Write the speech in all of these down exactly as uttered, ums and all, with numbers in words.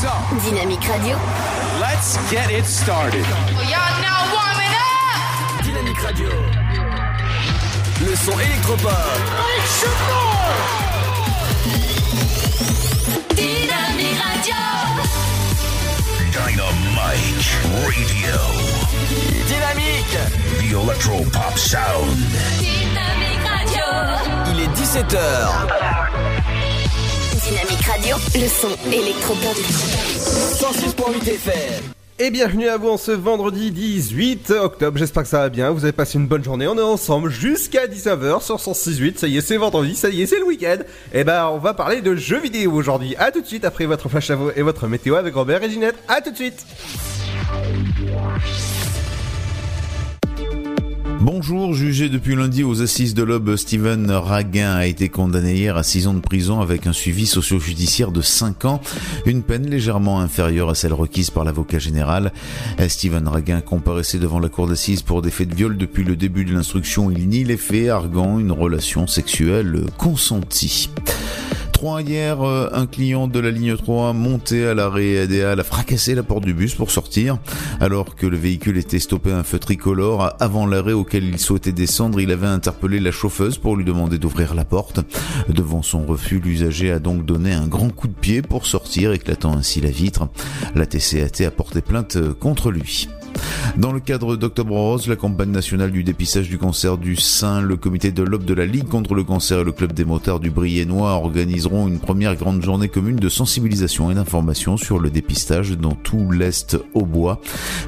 ça. Dynamique Radio. Let's get it started. Y'all now warming up. Dynamique Radio. Le son électropop. Dynamique Radio. Dynamique Radio. Dynamique. The electropop sound. Dynamique Radio. Il est dix-sept heures. Dynamique Radio. Le son électropop. cent six virgule huit F M. Et bienvenue à vous en ce vendredi dix-huit octobre, j'espère que ça va bien, vous avez passé une bonne journée, on est ensemble jusqu'à dix-neuf heures sur cent six virgule huit, ça y est c'est vendredi, ça y est c'est le week-end, et ben on va parler de jeux vidéo aujourd'hui, à tout de suite après votre flash à vous et votre météo avec Robert et Ginette, à tout de suite. Bonjour, jugé depuis lundi aux assises de l'Aube, Steven Raguin a été condamné hier à six ans de prison avec un suivi socio-judiciaire de cinq ans, une peine légèrement inférieure à celle requise par l'avocat général. Steven Raguin comparaissait devant la cour d'assises pour des faits de viol depuis le début de l'instruction. Il nie les faits, arguant une relation sexuelle consentie. Hier, un client de la ligne trois monté à l'arrêt Adéal a fracassé la porte du bus pour sortir. Alors que le véhicule était stoppé à un feu tricolore, avant l'arrêt auquel il souhaitait descendre, il avait interpellé la chauffeuse pour lui demander d'ouvrir la porte. Devant son refus, l'usager a donc donné un grand coup de pied pour sortir, éclatant ainsi la vitre. La T C A T a porté plainte contre lui. Dans le cadre d'Octobre Rose, la campagne nationale du dépistage du cancer du sein, le comité de l'Aube de la Ligue contre le cancer et le club des motards du Briennois organiseront une première grande journée commune de sensibilisation et d'information sur le dépistage dans tout l'Est au bois.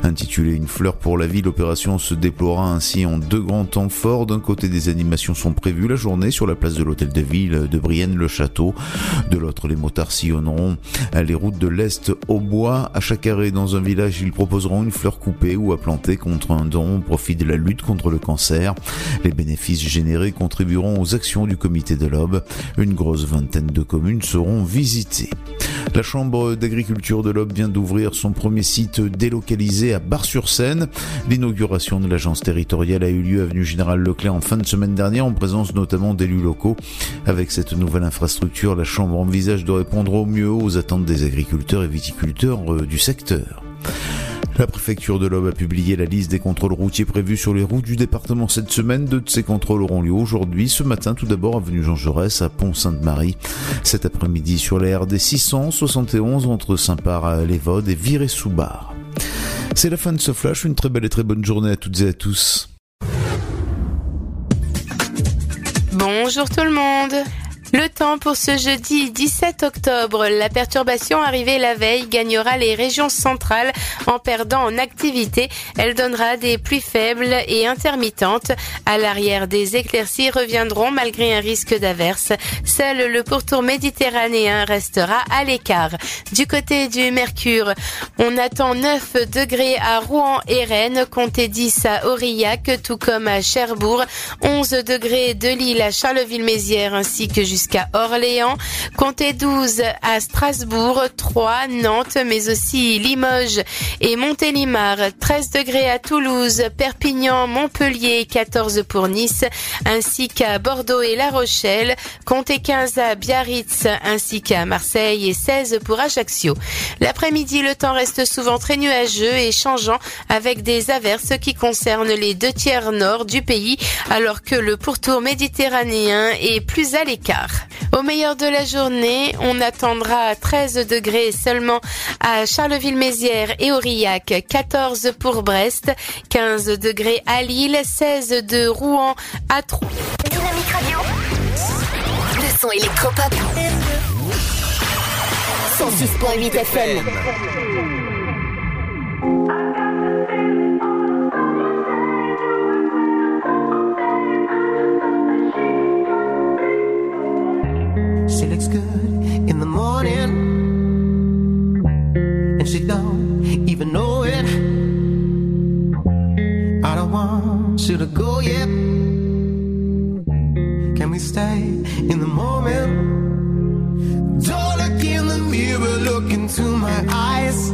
Intitulée Une fleur pour la vie, l'opération se déploiera ainsi en deux grands temps forts. D'un côté, des animations sont prévues la journée sur la place de l'hôtel de ville de Brienne-le-Château. De l'autre, les motards sillonneront les routes de l'Est au bois. À chaque arrêt dans un village, ils proposeront une fleur coupée ou à planter contre un don au profit de la lutte contre le cancer. Les bénéfices générés contribueront aux actions du comité de l'Aube. Une grosse vingtaine de communes seront visitées. La Chambre d'agriculture de l'Aube vient d'ouvrir son premier site délocalisé à Bar-sur-Seine. L'inauguration de l'agence territoriale a eu lieu avenue Général Leclerc en fin de semaine dernière en présence notamment d'élus locaux. Avec cette nouvelle infrastructure, la Chambre envisage de répondre au mieux aux attentes des agriculteurs et viticulteurs du secteur. La préfecture de l'Aube a publié la liste des contrôles routiers prévus sur les routes du département cette semaine. Deux de ces contrôles auront lieu aujourd'hui. Ce matin, tout d'abord, avenue Jean Jaurès à Pont-Sainte-Marie. Cet après-midi, sur la R D six cent soixante et onze entre Saint-Par-les-Vaudes et Viré-sous-Bar. C'est la fin de ce flash. Une très belle et très bonne journée à toutes et à tous. Bonjour tout le monde. Le temps pour ce jeudi dix-sept octobre. La perturbation arrivée la veille gagnera les régions centrales en perdant en activité. Elle donnera des pluies faibles et intermittentes. À l'arrière, des éclaircies reviendront malgré un risque d'averse. Seul le pourtour méditerranéen restera à l'écart. Du côté du Mercure, on attend neuf degrés à Rouen et Rennes, comptez dix à Aurillac, tout comme à Cherbourg, onze degrés de Lille à Charleville-Mézières ainsi que jusqu'à Jusqu'à Orléans, comptez douze à Strasbourg, trois Nantes, mais aussi Limoges et Montélimar, treize degrés à Toulouse, Perpignan, Montpellier, quatorze pour Nice, ainsi qu'à Bordeaux et La Rochelle, comptez quinze à Biarritz, ainsi qu'à Marseille et seize pour Ajaccio. L'après-midi, le temps reste souvent très nuageux et changeant avec des averses qui concernent les deux tiers nord du pays, alors que le pourtour méditerranéen est plus à l'écart. Au meilleur de la journée, on attendra treize degrés seulement à Charleville-Mézières et Aurillac, quatorze pour Brest, quinze degrés à Lille, seize de Rouen à Troyes. Dynamique Radio, le son électropop, cent six virgule huit F M. She looks good in the morning, and she don't even know it. I don't want you to go yet. Can we stay in the moment? Don't look in the mirror, look into my eyes.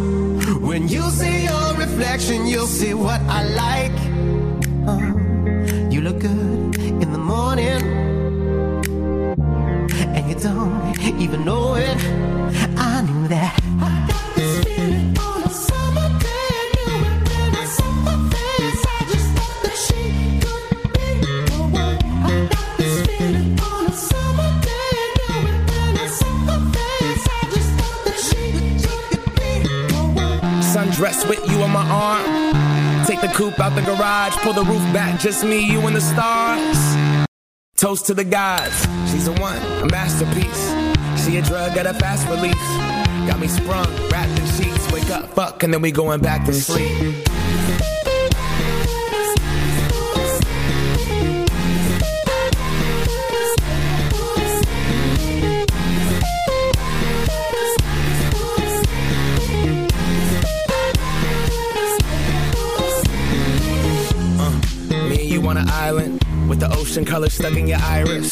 When you see your reflection, you'll see what I like. Oh, you look good in the morning, don't even know it. I knew that. dress with you on my arm. Take the coupe out the garage, pull the roof back, just me, you, and the stars. Toast to the gods, she's the one, a masterpiece. She a drug at a fast release. Got me sprung, wrapped in sheets. Wake up, fuck, and then we going back to sleep. On an island with the ocean color stuck in your iris.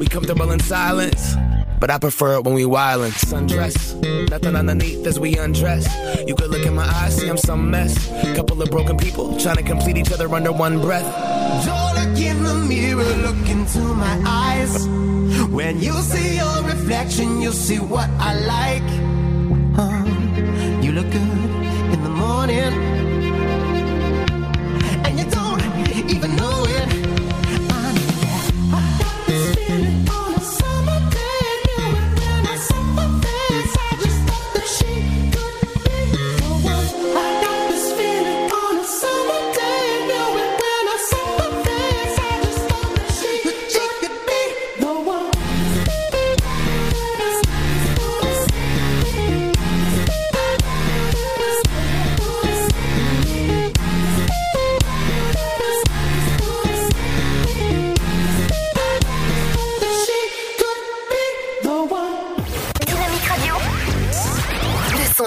We comfortable in silence, but I prefer it when we wildin'. Sundress, nothing underneath as we undress. You could look in my eyes, see I'm some mess. Couple of broken people trying to complete each other under one breath. Don't look in the mirror, look into my eyes. When you see your reflection, you'll see what I like. Uh, you look good in the morning. Even know it. I'm dead. I got this feeling on a summer day. Knew it when I saw her face. I just thought that she could be the one. I got this feeling on a summer day. Knew it when I saw her face. I just thought that she could, she could be the one.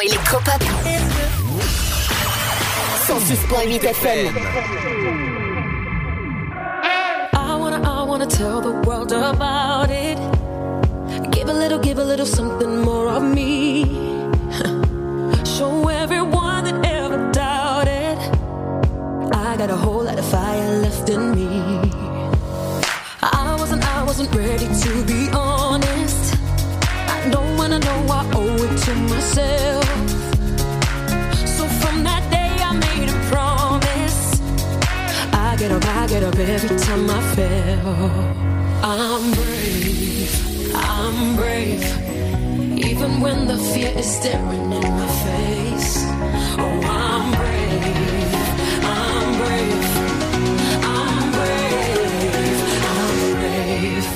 Électropop one oh six point huit F M. I wanna, I wanna tell the world about it. Give a little, give a little something more of me. Show everyone that ever doubted I got a whole lot of fire left in me. I wasn't, I wasn't ready to be honest. I don't wanna know I owe it to myself. So from that day I made a promise. I get up, I get up every time I fail. I'm brave, I'm brave. Even when the fear is staring in my face. Oh, I'm brave, I'm brave. I'm brave, I'm brave.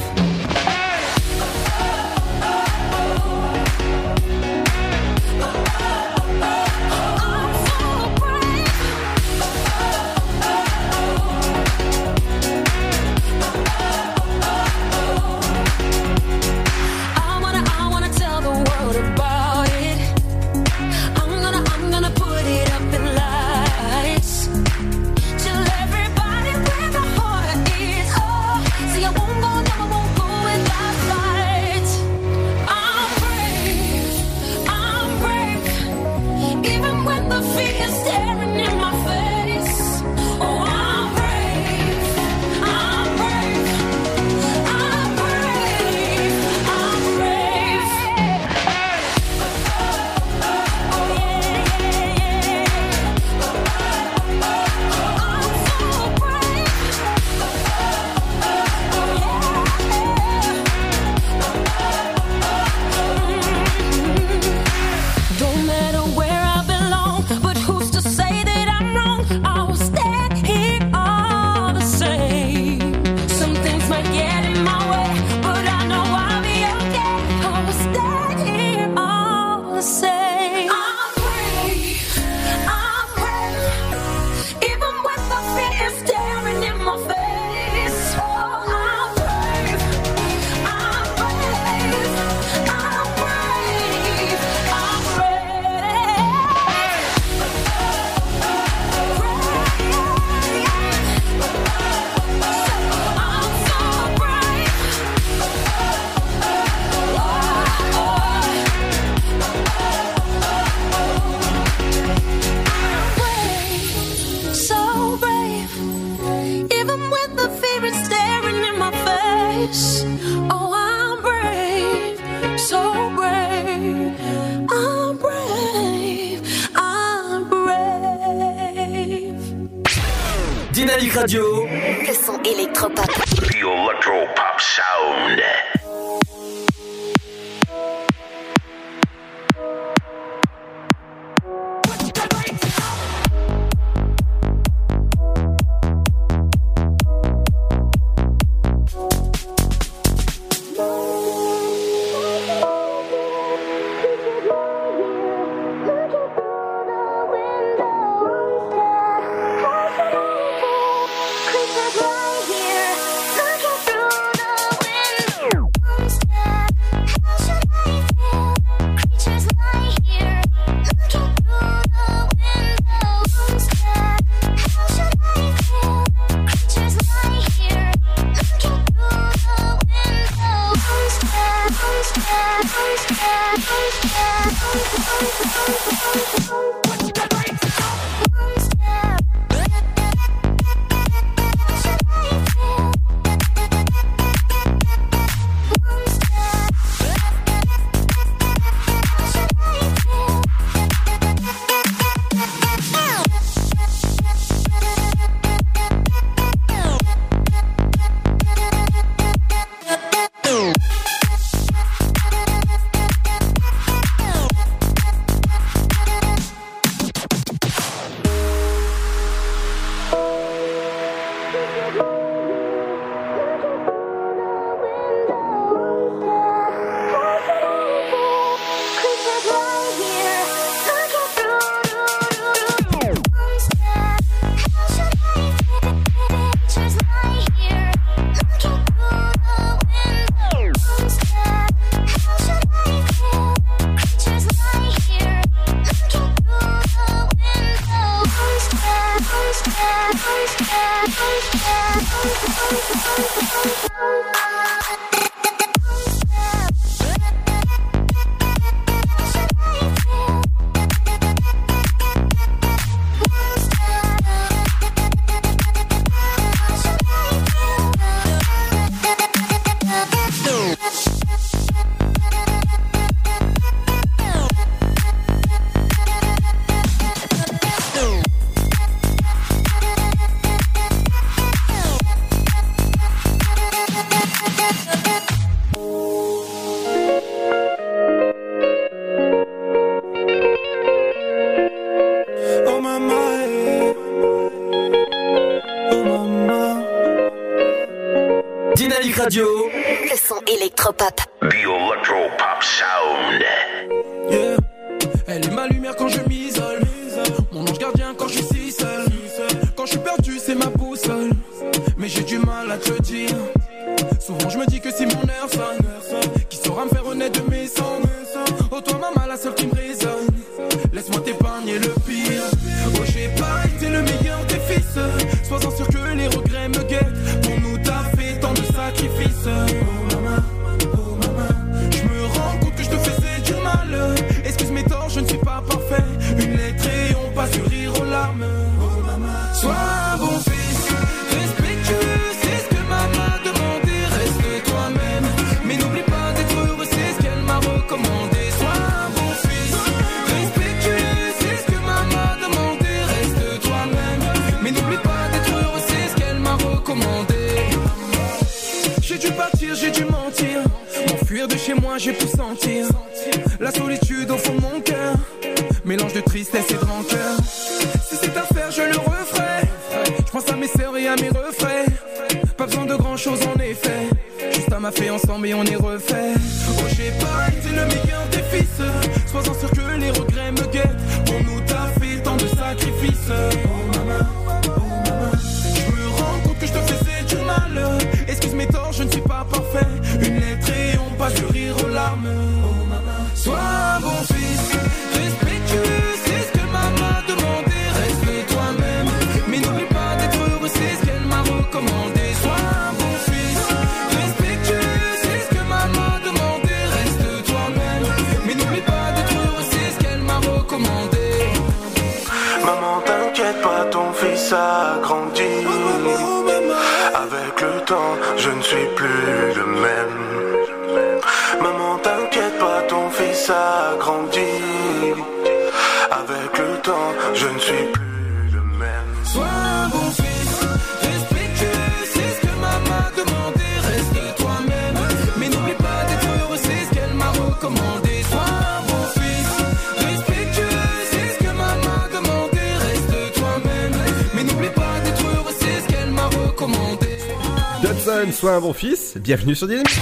Sois un bon fils, bienvenue sur Dynamique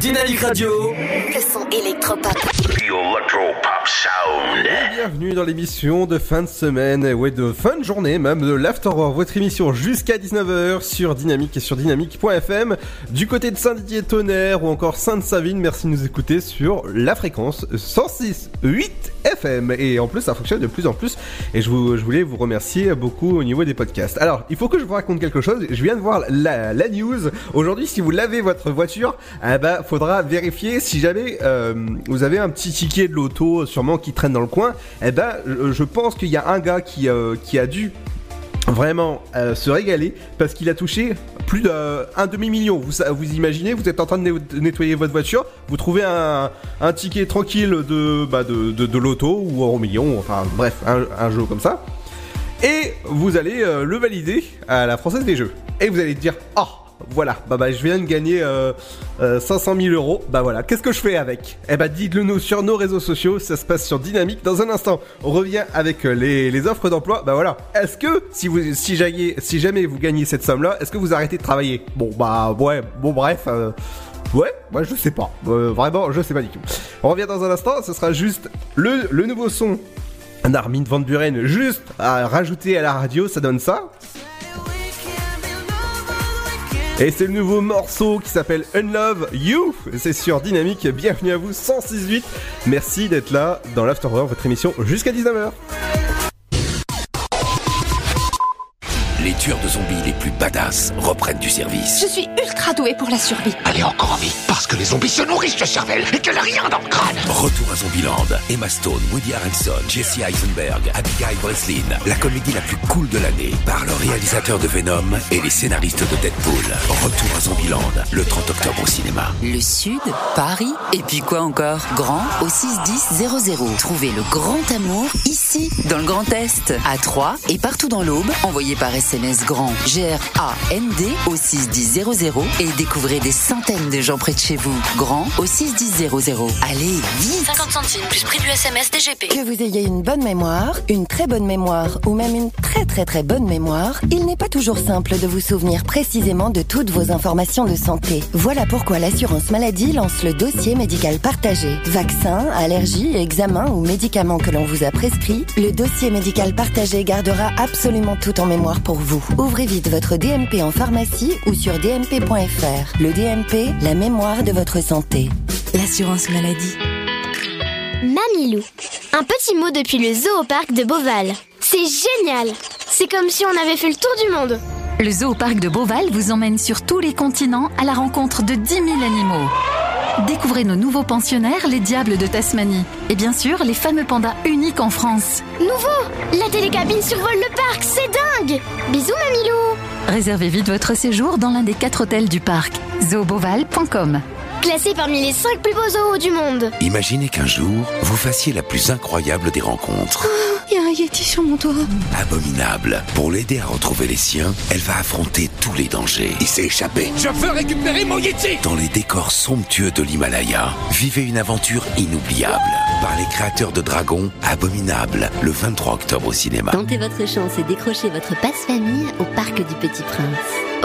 Dynamique Radio. Le son électropop. The Electropop Sound. bienvenue dans l'émission de fin de semaine, ouais, de fin de journée même, de l'Afterwork, votre émission jusqu'à dix-neuf heures sur Dynamique et sur dynamique point f m, du côté de Saint-Didier-Tonnerre ou encore Sainte-Savine. Merci de nous écouter sur la fréquence cent six virgule huit F M, et en plus ça fonctionne de plus en plus, et je, vous, je voulais vous remercier beaucoup au niveau des podcasts. Alors, il faut que je vous raconte quelque chose, je viens de voir la, la news, aujourd'hui si vous lavez votre voiture, eh ben, faudra vérifier si jamais euh, vous avez un petit ticket de l'auto sûrement qui traîne dans le coin. Eh ben, je pense qu'il y a un gars qui, euh, qui a dû vraiment euh, se régaler parce qu'il a touché plus d'un demi-million. Vous, vous imaginez, vous êtes en train de nettoyer votre voiture, vous trouvez un, un ticket tranquille de, bah de, de, de l'auto ou un million, enfin bref, un, un jeu comme ça. Et vous allez euh, le valider à la Française des Jeux. Et vous allez dire, oh, voilà, bah, bah je viens de gagner euh, euh, cinq cent mille euros, bah voilà, qu'est-ce que je fais avec? Eh bah dites-le nous sur nos réseaux sociaux, ça se passe sur Dynamique. Dans un instant, on revient avec les, les offres d'emploi, bah voilà. Est-ce que, si, vous, si, jamais, si jamais vous gagnez cette somme-là, est-ce que vous arrêtez de travailler? Bon bah ouais, bon bref, euh, ouais, moi je sais pas, euh, vraiment je sais pas du tout. On revient dans un instant, ce sera juste le, le nouveau son d'Armin van Buren, juste à rajouter à la radio, ça donne ça. Et c'est le nouveau morceau qui s'appelle Unlove You, c'est sur Dynamique, bienvenue à vous, cent six virgule huit, merci d'être là dans l'Afterwork, votre émission jusqu'à dix-neuf heures. Les tueurs de zombies les plus badass reprennent du service. Je suis ultra doué pour la survie. Allez, encore en vie, parce que les zombies se nourrissent de cervelle et qu'elle a rien dans le crâne. Retour à Zombieland, Emma Stone, Woody Harrelson, Jesse Eisenberg, Abigail Breslin, la comédie la plus cool de l'année, par le réalisateur de Venom et les scénaristes de Deadpool. Retour à Zombieland, le trente octobre au cinéma. Le Sud, Paris, et puis quoi encore? Grand, au six cent dix. Trouvez le grand amour, ici, dans le Grand Est, à Troyes et partout dans l'Aube. Envoyez par S M S. S M S Grand G R A N D au six cent dix et découvrez des centaines de gens près de chez vous. Grand au six cent dix. Allez, vite! cinquante centimes plus prix du S M S D G P. Que vous ayez une bonne mémoire, une très bonne mémoire ou même une très très très bonne mémoire, il n'est pas toujours simple de vous souvenir précisément de toutes vos informations de santé. Voilà pourquoi l'assurance maladie lance le dossier médical partagé. Vaccins, allergies, examens ou médicaments que l'on vous a prescrits, le dossier médical partagé gardera absolument tout en mémoire pour vous. Ouvrez vite votre D M P en pharmacie ou sur d m p point f r. Le D M P, la mémoire de votre santé. L'assurance maladie. Mamilou. Un petit mot depuis le zoo parc de Beauval. C'est génial. C'est comme si on avait fait le tour du monde. Le zoo parc de Beauval vous emmène sur tous les continents à la rencontre de dix mille animaux. Découvrez nos nouveaux pensionnaires, les diables de Tasmanie. Et bien sûr, les fameux pandas uniques en France. Nouveau! La télécabine survole le parc, c'est dingue! Bisous, Mamilou! Réservez vite votre séjour dans l'un des quatre hôtels du parc. zoo beauval point com. Classé parmi les cinq plus beaux zoos du monde. Imaginez qu'un jour, vous fassiez la plus incroyable des rencontres. Il oh, y a un yéti sur mon toit. Abominable. Pour l'aider à retrouver les siens, elle va affronter tous les dangers. Il s'est échappé. Je veux récupérer mon yéti. Dans les décors somptueux de l'Himalaya, vivez une aventure inoubliable. Oh, par les créateurs de Dragon, Abominable, le vingt-trois octobre au cinéma. Tentez votre chance et décrochez votre passe-famille au Parc du Petit Prince.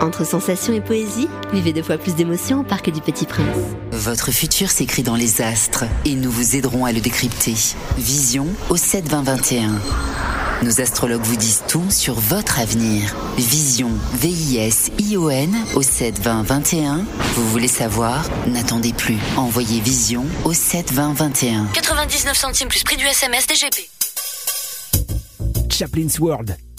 Entre sensations et poésie, vivez deux fois plus d'émotions au Parc du Petit Prince. Votre futur s'écrit dans les astres et nous vous aiderons à le décrypter. Vision au sept vingt vingt et un. Nos astrologues vous disent tout sur votre avenir. Vision, V I S I O N au sept vingt vingt et un. Vous voulez savoir? N'attendez plus. Envoyez Vision au sept vingt vingt et un. quatre-vingt-dix-neuf centimes plus prix du S M S D G P. Chaplin's World.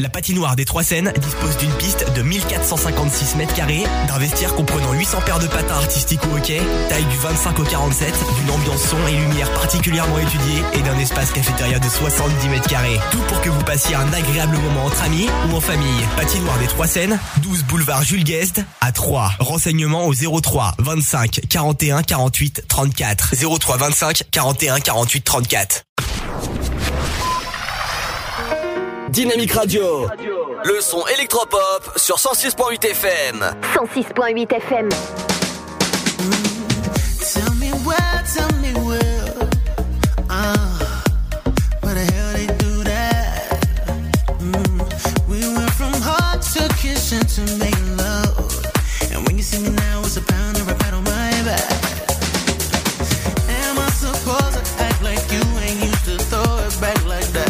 La patinoire des Trois Seines dispose d'une piste de mille quatre cent cinquante-six mètres carrés, d'un vestiaire comprenant huit cents paires de patins artistiques ou hockey, taille du vingt-cinq au quarante-sept, d'une ambiance son et lumière particulièrement étudiée et d'un espace cafétéria de soixante-dix mètres carrés. Tout pour que vous passiez un agréable moment entre amis ou en famille. Patinoire des Trois Seines, douze boulevard Jules Guesde à Troyes. Renseignements au zéro trois vingt-cinq quarante et un quarante-huit trente-quatre. zéro trois vingt-cinq quarante et un quarante-huit trente-quatre. Dynamique Radio. Radio. Le son électropop sur cent six virgule huit F M. cent six virgule huit F M. Tell me where, tell me where. Ah, where the hell they do that? Mm. We went from heart to kitchen to make love. And when you see me now, it's a pound of a pat on my back. Am I supposed to act like you ain't used to throw it back like that?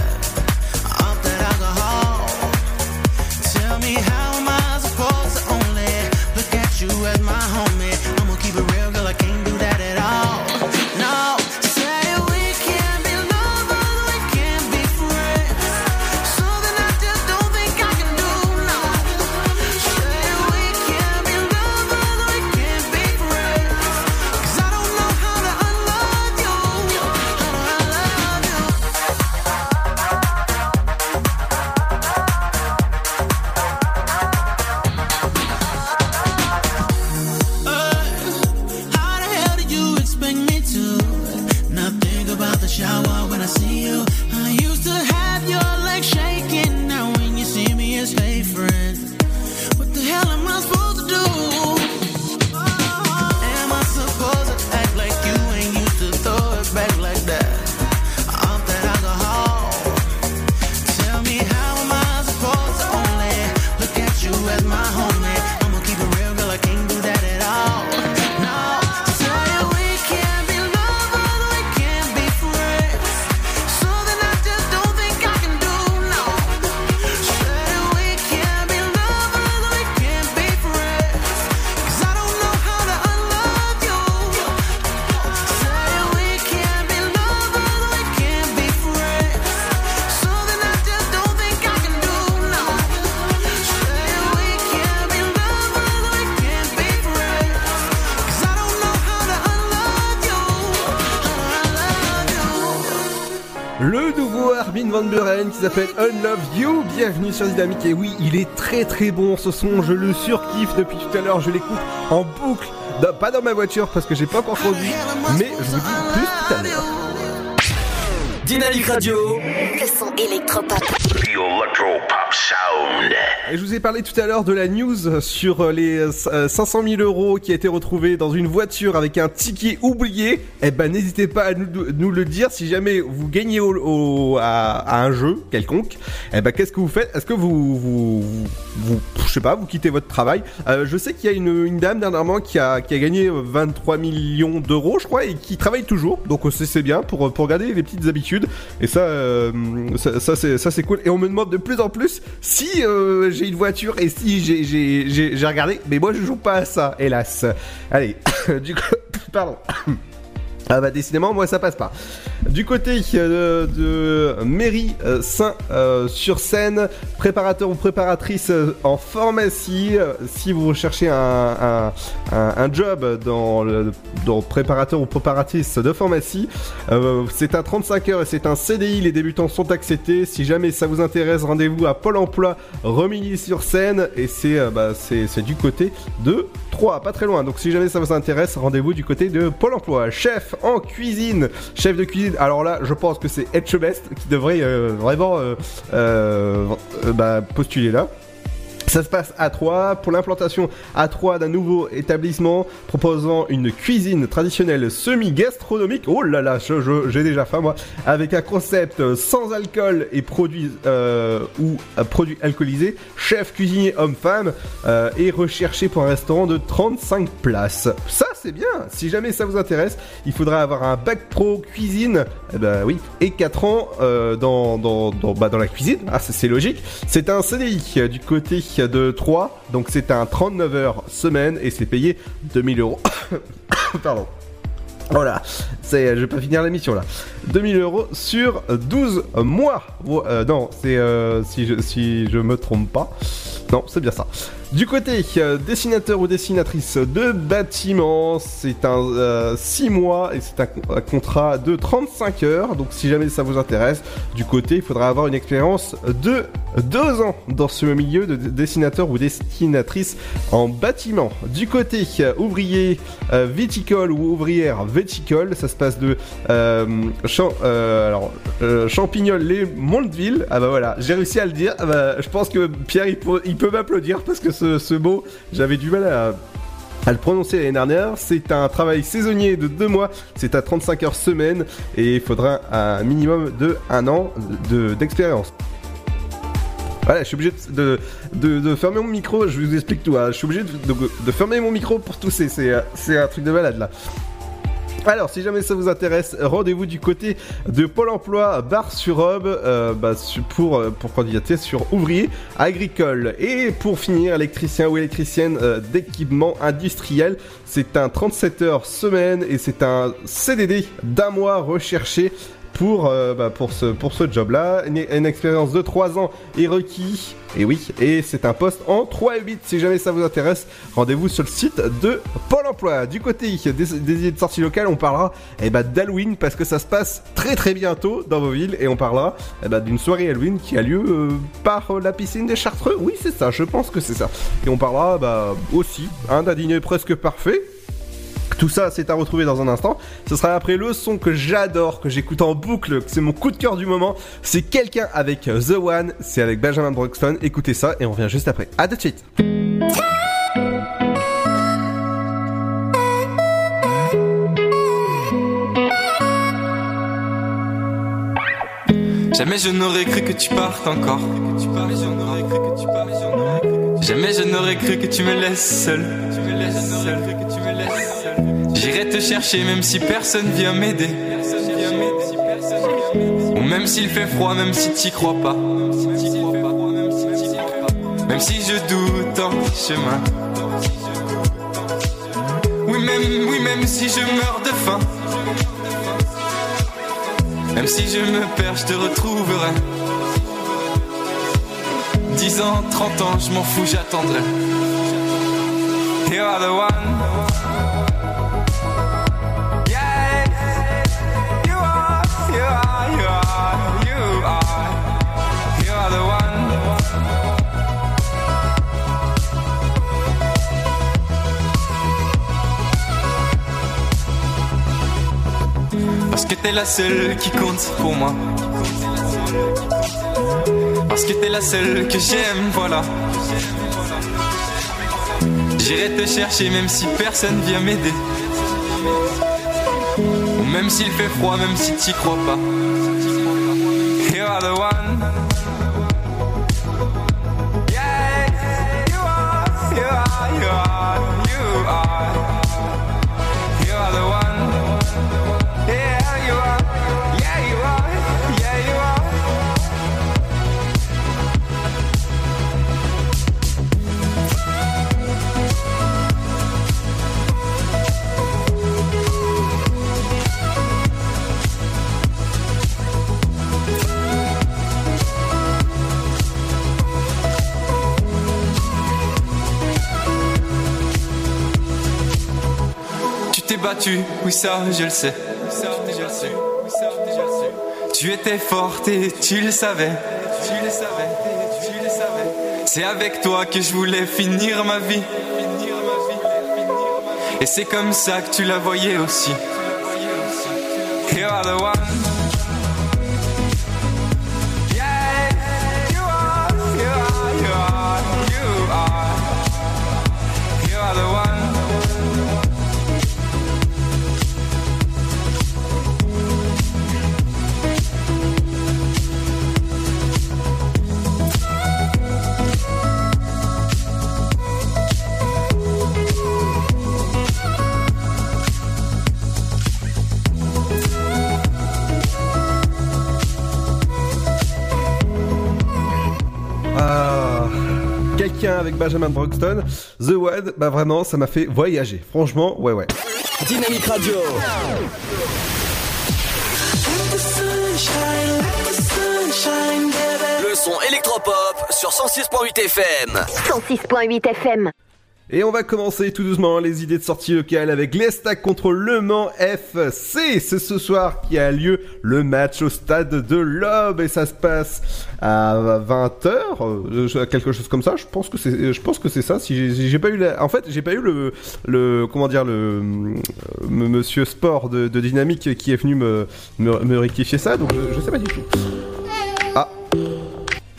Qui s'appelle Unlove You, bienvenue sur Dynamique. Et oui, il est très très bon ce son, je le surkiffe depuis tout à l'heure, je l'écoute en boucle, dans, pas dans ma voiture parce que j'ai pas encore conduit, mais je vous dis plus tout à l'heure. Dynamique Radio, le son électropop. Et je vous ai parlé tout à l'heure de la news sur les cinq cent mille euros qui a été retrouvé dans une voiture avec un ticket oublié. Eh ben, n'hésitez pas à nous, nous le dire. Si jamais vous gagnez au, au, à, à un jeu quelconque, eh ben, qu'est-ce que vous faites? Est-ce que vous, vous, vous, je sais pas, vous quittez votre travail? euh, Je sais qu'il y a une, une dame dernièrement qui a, qui a gagné vingt-trois millions d'euros, je crois, et qui travaille toujours. Donc c'est, c'est bien pour, pour garder les petites habitudes. Et ça, euh, ça, ça, c'est, ça c'est cool. Et on me demande de plus en plus si euh, j'ai une voiture et si j'ai, j'ai, j'ai, j'ai regardé, mais moi je joue pas à ça, hélas. Allez, du coup, pardon. Ah bah décidément, moi ça passe pas. Du côté euh, de Mairie euh, Saint euh, sur Seine, préparateur ou préparatrice euh, en pharmacie, euh, si vous recherchez un, un, un, un job dans le dans préparateur ou préparatrice de pharmacie, euh, c'est un trente-cinq heures et c'est un C D I, les débutants sont acceptés. Si jamais ça vous intéresse, rendez-vous à Pôle Emploi Remilly sur Seine, et c'est, euh, bah, c'est, c'est du côté de Troyes, pas très loin. Donc si jamais ça vous intéresse, rendez-vous du côté de Pôle Emploi. Chef en cuisine, chef de cuisine, alors là je pense que c'est Etchebest qui devrait euh, vraiment euh, euh, bah, postuler là. Ça se passe à Troyes, pour l'implantation à Troyes d'un nouveau établissement proposant une cuisine traditionnelle semi-gastronomique, oh là là, je, je, j'ai déjà faim moi, avec un concept sans alcool et produits euh, ou euh, produits alcoolisés, chef cuisinier homme-femme euh, et recherché pour un restaurant de trente-cinq places. Ça c'est bien, si jamais ça vous intéresse, il faudra avoir un bac pro cuisine, eh ben, oui, et quatre ans euh, dans, dans, dans, bah, dans la cuisine, ah, c'est, c'est logique, c'est un C D I du côté de Troyes, donc c'est un trente-neuf heures semaine et c'est payé deux mille euros. Pardon. Voilà, c'est, je vais pas finir la mission là. deux mille euros sur douze mois. Euh, non, c'est euh, si, je, si je me trompe pas. Non, c'est bien ça. Du côté euh, dessinateur ou dessinatrice de bâtiment, c'est un euh, six mois et c'est un, un contrat de trente-cinq heures. Donc si jamais ça vous intéresse, du côté, il faudra avoir une expérience de deux ans dans ce milieu de dessinateur ou dessinatrice en bâtiment. Du côté euh, ouvrier euh, viticole ou ouvrière viticole, ça se passe de euh, champ, euh, alors, euh, Champignol-les-Mondeville. Ah bah voilà, j'ai réussi à le dire. Ah bah, je pense que Pierre, il peut, il peut m'applaudir parce que Ce, ce mot, j'avais du mal à, à le prononcer l'année dernière. C'est un travail saisonnier de deux mois, c'est à trente-cinq heures semaine et il faudra un minimum de un an de, d'expérience. Voilà, je suis obligé de, de, de fermer mon micro, je vous explique tout, hein. Je suis obligé de, de, de fermer mon micro pour tousser, c'est, c'est un truc de malade là. Alors, si jamais ça vous intéresse, rendez-vous du côté de Pôle emploi Bar-sur-Aube euh, bah, pour, pour candidater sur ouvrier agricole. Et pour finir, électricien ou électricienne euh, d'équipement industriel, c'est un trente-sept heures semaine et c'est un C D D d'un mois recherché pour, euh, bah, pour, ce, pour ce job-là. Une, une expérience de trois ans est requis. Et oui, et c'est un poste en trois et huit. Si jamais ça vous intéresse, rendez-vous sur le site de Pôle emploi. Du côté des, des idées de sortie locale, on parlera eh ben, d'Halloween parce que ça se passe très très bientôt dans vos villes. Et on parlera eh ben, d'une soirée Halloween qui a lieu euh, par euh, la piscine des Chartreux. Oui, c'est ça, je pense que c'est ça. Et on parlera bah, aussi hein, d'un dîner presque parfait. Tout ça, c'est à retrouver dans un instant. Ce sera après le son que j'adore, que j'écoute en boucle, que c'est mon coup de cœur du moment. C'est Quelqu'un avec The One, c'est avec Benjamin Broxton. Écoutez ça et on revient juste après. À tout de suite. Jamais je n'aurais cru que tu partes encore. Jamais je n'aurais cru que tu me laisses seul. J'irai te chercher même si personne vient m'aider. Ou même s'il fait froid, même si t'y crois pas. Même si je doute en chemin. Oui même, oui même si je meurs de faim. Même si je me perds, je te retrouverai. Dix ans, trente ans, je m'en fous, j'attendrai. You are the one. Parce que t'es la seule qui compte pour moi. Parce que t'es la seule que j'aime, voilà. J'irai te chercher même si personne vient m'aider. Ou même s'il fait froid, même si t'y crois pas. You are the one. Battu, oui ça je le sais. Tu étais forte et tu le savais. C'est avec toi que je voulais finir ma vie. Et c'est comme ça que tu la voyais aussi. You are the one. Avec Benjamin Broxton, The One, bah vraiment ça m'a fait voyager, franchement, ouais ouais. Dynamique Radio. Le son électropop sur cent six virgule huit F M. cent six virgule huit F M. Et on va commencer tout doucement les idées de sortie locale avec l'Estac contre Le Mans F C. C'est ce soir qui a lieu le match au stade de l'Aube et ça se passe à vingt heures, quelque chose comme ça. Je pense que c'est, je pense que c'est ça. Si j'ai, j'ai pas eu, la... en fait, j'ai pas eu le, le, comment dire, le, le Monsieur Sport de, de Dynamique qui est venu me, me, me rectifier ça. Donc je, je sais pas du tout. Ah,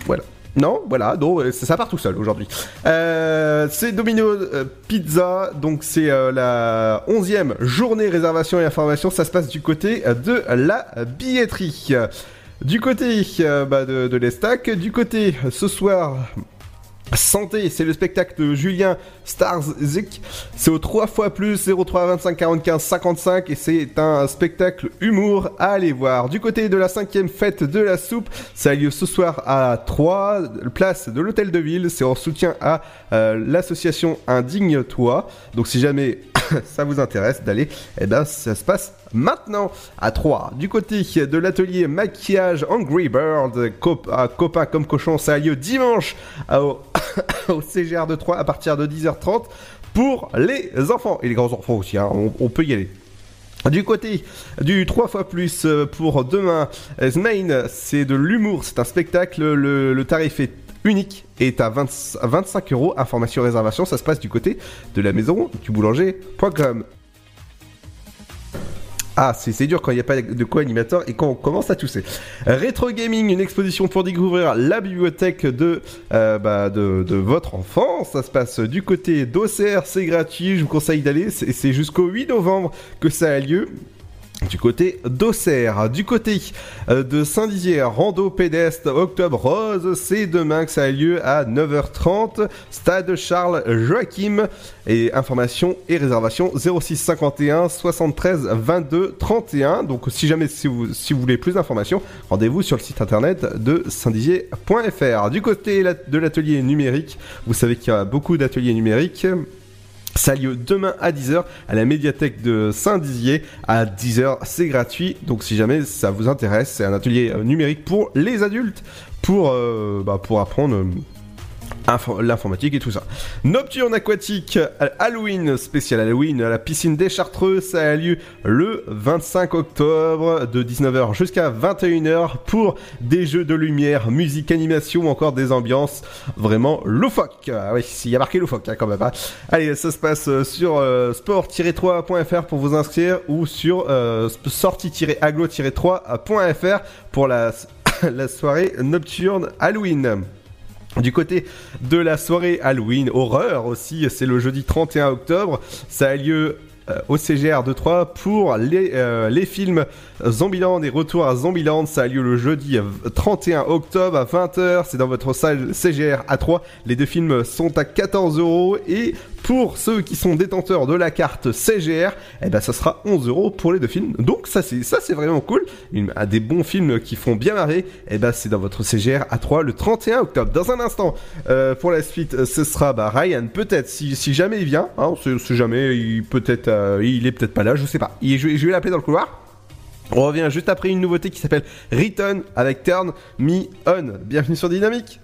voilà. Non, voilà, non, ça part tout seul aujourd'hui. Euh, c'est Domino euh, Pizza, donc c'est euh, la onzième journée réservation et information. Ça se passe du côté de la billetterie. Du côté euh, bah, de, de l'Estac, du côté ce soir... Santé, c'est le spectacle de Julien Starzik. C'est au trois fois plus, zéro trois vingt-cinq quarante-quinze cinquante-cinq. Et c'est un spectacle humour à aller voir. Du côté de la cinquième fête de la soupe, ça a lieu ce soir à trois, place de l'Hôtel de Ville. C'est en soutien à euh, l'association Indigne Toi. Donc si jamais ça vous intéresse d'aller, eh ben ça se passe maintenant à trois. Du côté de l'atelier maquillage Angry Bird, cop- à copain comme cochon, ça a lieu dimanche à, au, au C G R de Troyes à partir de dix heures trente pour les enfants et les grands enfants aussi, hein, on, on peut y aller. Du côté du trois fois plus pour demain, Smain, c'est de l'humour, c'est un spectacle, le, le tarif est unique est à vingt, vingt-cinq euros. Information réservation, ça se passe du côté de la maison du boulanger point com. Ah, c'est, c'est dur quand il n'y a pas de co-animateur et quand on commence à tousser. Rétro Gaming, une exposition pour découvrir la bibliothèque de, euh, bah, de, de votre enfant. Ça se passe du côté d'Auxerre, c'est gratuit, je vous conseille d'aller. C'est, c'est jusqu'au huit novembre que ça a lieu. Du côté d'Auxerre, du côté de Saint-Dizier, rando pédestre, octobre rose, c'est demain que ça a lieu à neuf heures trente, stade Charles Joachim, et information et réservation zéro six cinquante et un soixante-treize vingt-deux trente et un, donc si jamais si vous, si vous voulez plus d'informations, rendez-vous sur le site internet de saint dizier point f r. Du côté de l'atelier numérique, vous savez qu'il y a beaucoup d'ateliers numériques. Ça a lieu demain à dix heures à la médiathèque de Saint-Dizier. À dix heures, c'est gratuit. Donc si jamais ça vous intéresse, c'est un atelier numérique pour les adultes, pour, euh, bah, pour apprendre info- l'informatique et tout ça. Nocturne aquatique, Halloween, spécial Halloween, à la piscine des Chartreux. Ça a lieu le vingt-cinq octobre de dix-neuf heures jusqu'à vingt et une heures pour des jeux de lumière, musique, animation ou encore des ambiances vraiment loufoques. Ah oui, il y a marqué loufoque hein, quand même. Hein. Allez, ça se passe sur euh, sport tiret trois point f r pour vous inscrire ou sur euh, sortie tiret aglo tiret trois point f r pour la, la soirée nocturne Halloween. Du côté de la soirée Halloween Horreur aussi, c'est le jeudi trente et un octobre, ça a lieu euh, au C G R de Troyes pour les, euh, les films Zombieland et Retour à Zombieland, ça a lieu le jeudi trente et un octobre à vingt heures, c'est dans votre salle C G R à Troyes, les deux films sont à quatorze euros et pour ceux qui sont détenteurs de la carte C G R, eh ben ça sera onze euros pour les deux films. Donc ça c'est ça c'est vraiment cool. Une, à des bons films qui font bien marrer, eh ben c'est dans votre C G R à trois le trente et un octobre. Dans un instant, euh, pour la suite, ce sera bah, Ryan. Peut-être si, si jamais il vient, hein, si jamais il peut-être euh, il est peut-être pas là, je sais pas. Il, je, je vais l'appeler dans le couloir. On revient juste après une nouveauté qui s'appelle Return avec Turn Me On. Bienvenue sur Dynamique.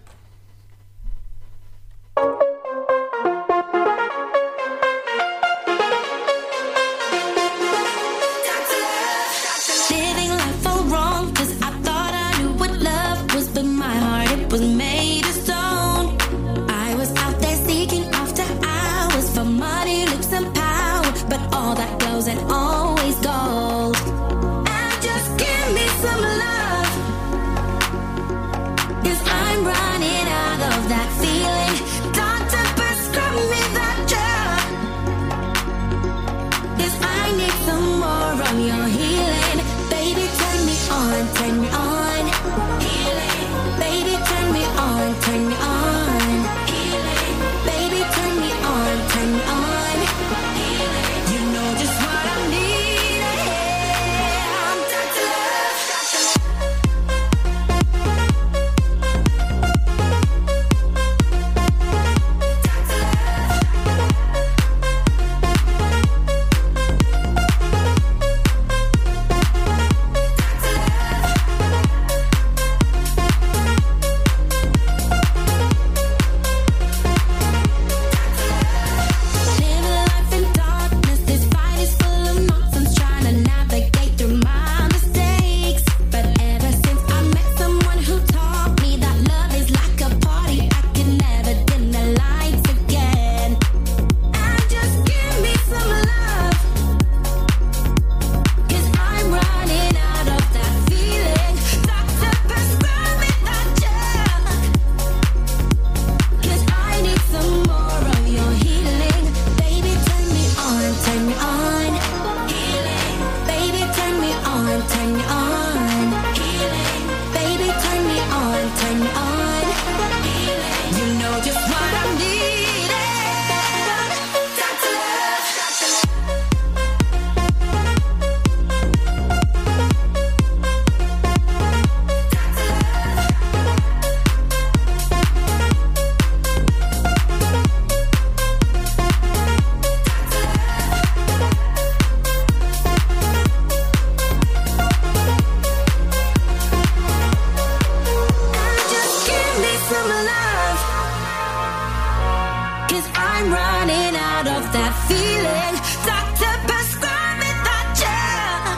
I'm running out of that feeling. Doctor, prescribe me that gel,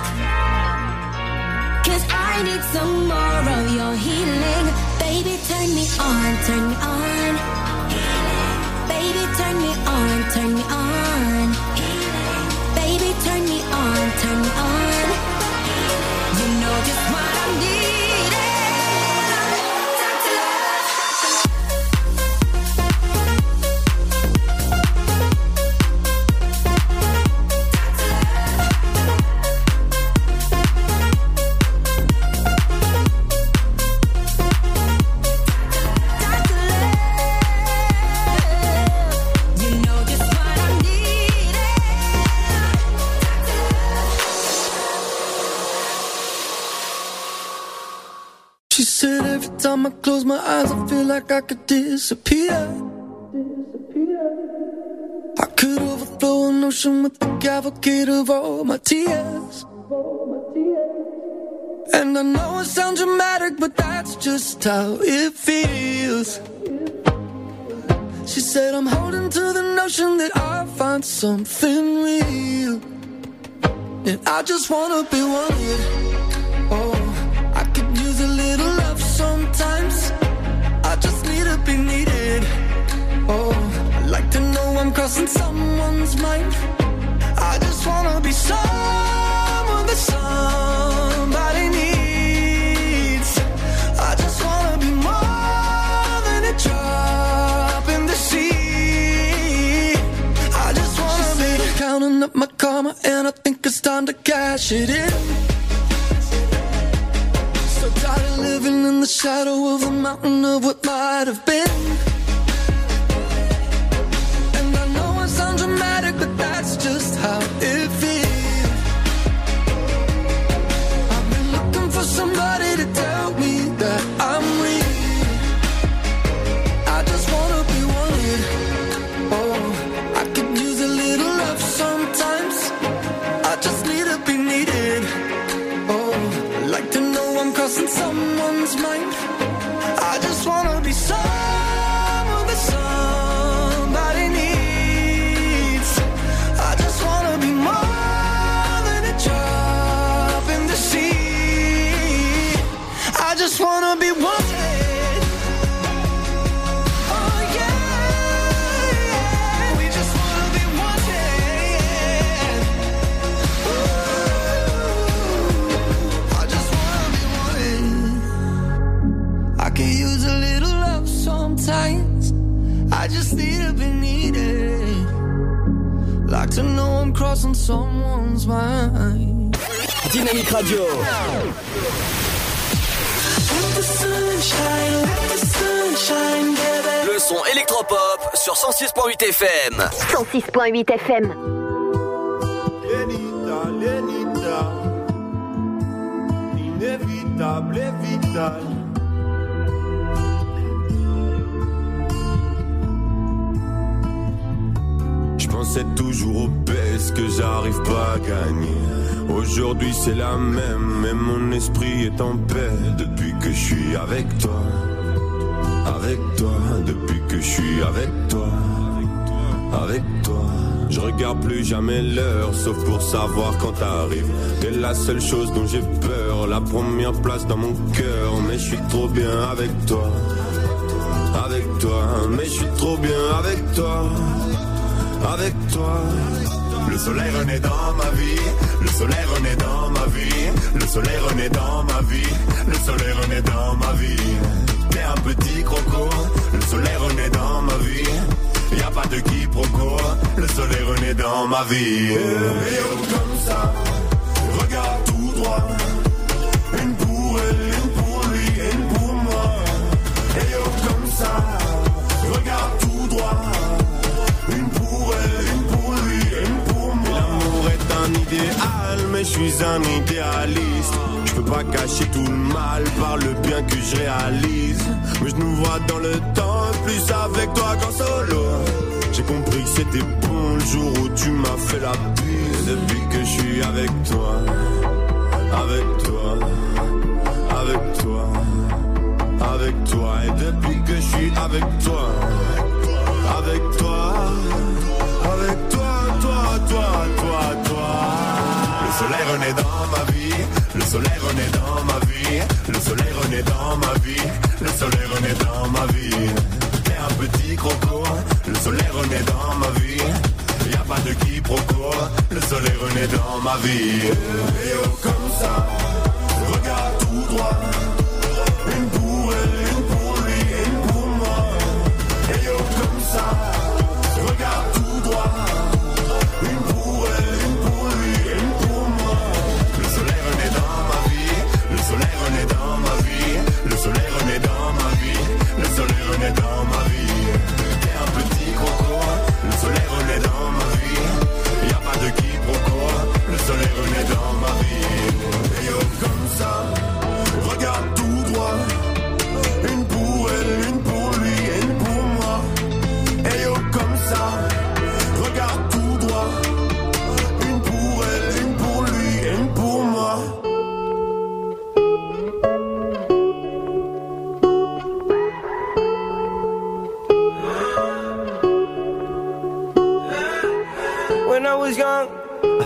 'cause I need some more of your healing. Baby, turn me on, turn me on. Baby, turn me on, turn me on. Baby, turn me on, turn me on. You know just what I need. I close my eyes, I feel like I could disappear. disappear. I could overflow an ocean with the cavalcade of all my tears. All my tears. And I know it sounds dramatic, but that's just how it feels. She said, I'm holding to the notion that I'll find something real. And I just wanna be wanted. Oh. Sometimes I just need to be needed. Oh, I like to know I'm crossing someone's mind. I just wanna be someone that somebody needs. I just wanna be more than a drop in the sea. I just wanna be counting up my karma, and I think it's time to cash it in. Tired of living in the shadow of the mountain of what might have been. And I know it sounds dramatic, but that's just how it feels. I've been looking for somebody to tell me that I'm real. I just wanna be wanted. Oh, I could use a little love sometimes. I just need to be needed. Oh, I like to know I'm crossing someone's mind. I just wanna be someone that somebody needs. I just wanna be more than a drop in the sea. I just wanna be wanted. Oh yeah, yeah. We just wanna be wanted. Ooh. Can use a little love sometimes. I just need to be needed. Like to know I'm crossing someone's mind. Dynamique Radio. Let the sunshine, let the sunshine, baby. Le son électropop sur cent six virgule huit F M. cent six virgule huit F M. Lenita, Lenita. Inévitable et vital. Je pensais toujours au best que j'arrive pas à gagner. Aujourd'hui c'est la même, mais mon esprit est en paix. Depuis que je suis avec toi, avec toi. Depuis que je suis avec toi, avec toi. Je regarde plus jamais l'heure, sauf pour savoir quand t'arrives. T'es la seule chose dont j'ai peur, la première place dans mon cœur. Mais je suis trop bien avec toi, avec toi. Mais je suis trop bien avec toi, avec toi. Le soleil renaît dans ma vie. Le soleil renaît dans ma vie. Le soleil renaît dans ma vie. Le soleil renaît dans ma vie. T'es un petit croco. Le soleil renaît dans ma vie. Y'a pas de quiproquo. Le soleil renaît dans ma vie. Et oh, comme ça. Regarde tout droit. Une pour elle, une pour lui, une pour moi. Et oh, comme ça. Regarde tout droit. Idéal, mais je suis un idéaliste. Je peux pas cacher tout le mal par le bien que je réalise. Mais je nous vois dans le temps, plus avec toi qu'en solo. J'ai compris que c'était bon le jour où tu m'as fait la bise. Depuis que je suis avec toi, avec toi, avec toi, avec toi. Et depuis que je suis avec toi, avec toi. soleil renaît dans ma vie, le soleil renaît dans ma vie, le soleil renaît dans ma vie. T'es un petit croco, le soleil renaît dans ma vie. Y'a pas de quiproquo, le soleil renaît dans ma vie. Et oh comme ça, regarde tout droit. Une pour elle, une pour lui, une pour moi. Et oh comme ça, regarde tout droit. Une pour elle, une pour lui, une pour moi. Le soleil renaît dans ma vie, le soleil renaît dans ma vie, le soleil renaît dans ma vie, le soleil renaît dans ma vie. T'es un petit croco, le soleil renaît dans ma vie. Y'a pas de quiproquo, le soleil renaît dans ma vie. Et oh comme ça. Regarde tout droit, une pour elle, une pour lui, une pour moi. Et yo comme ça, regarde tout droit, une pour elle, une pour lui, une pour moi. When I was young, I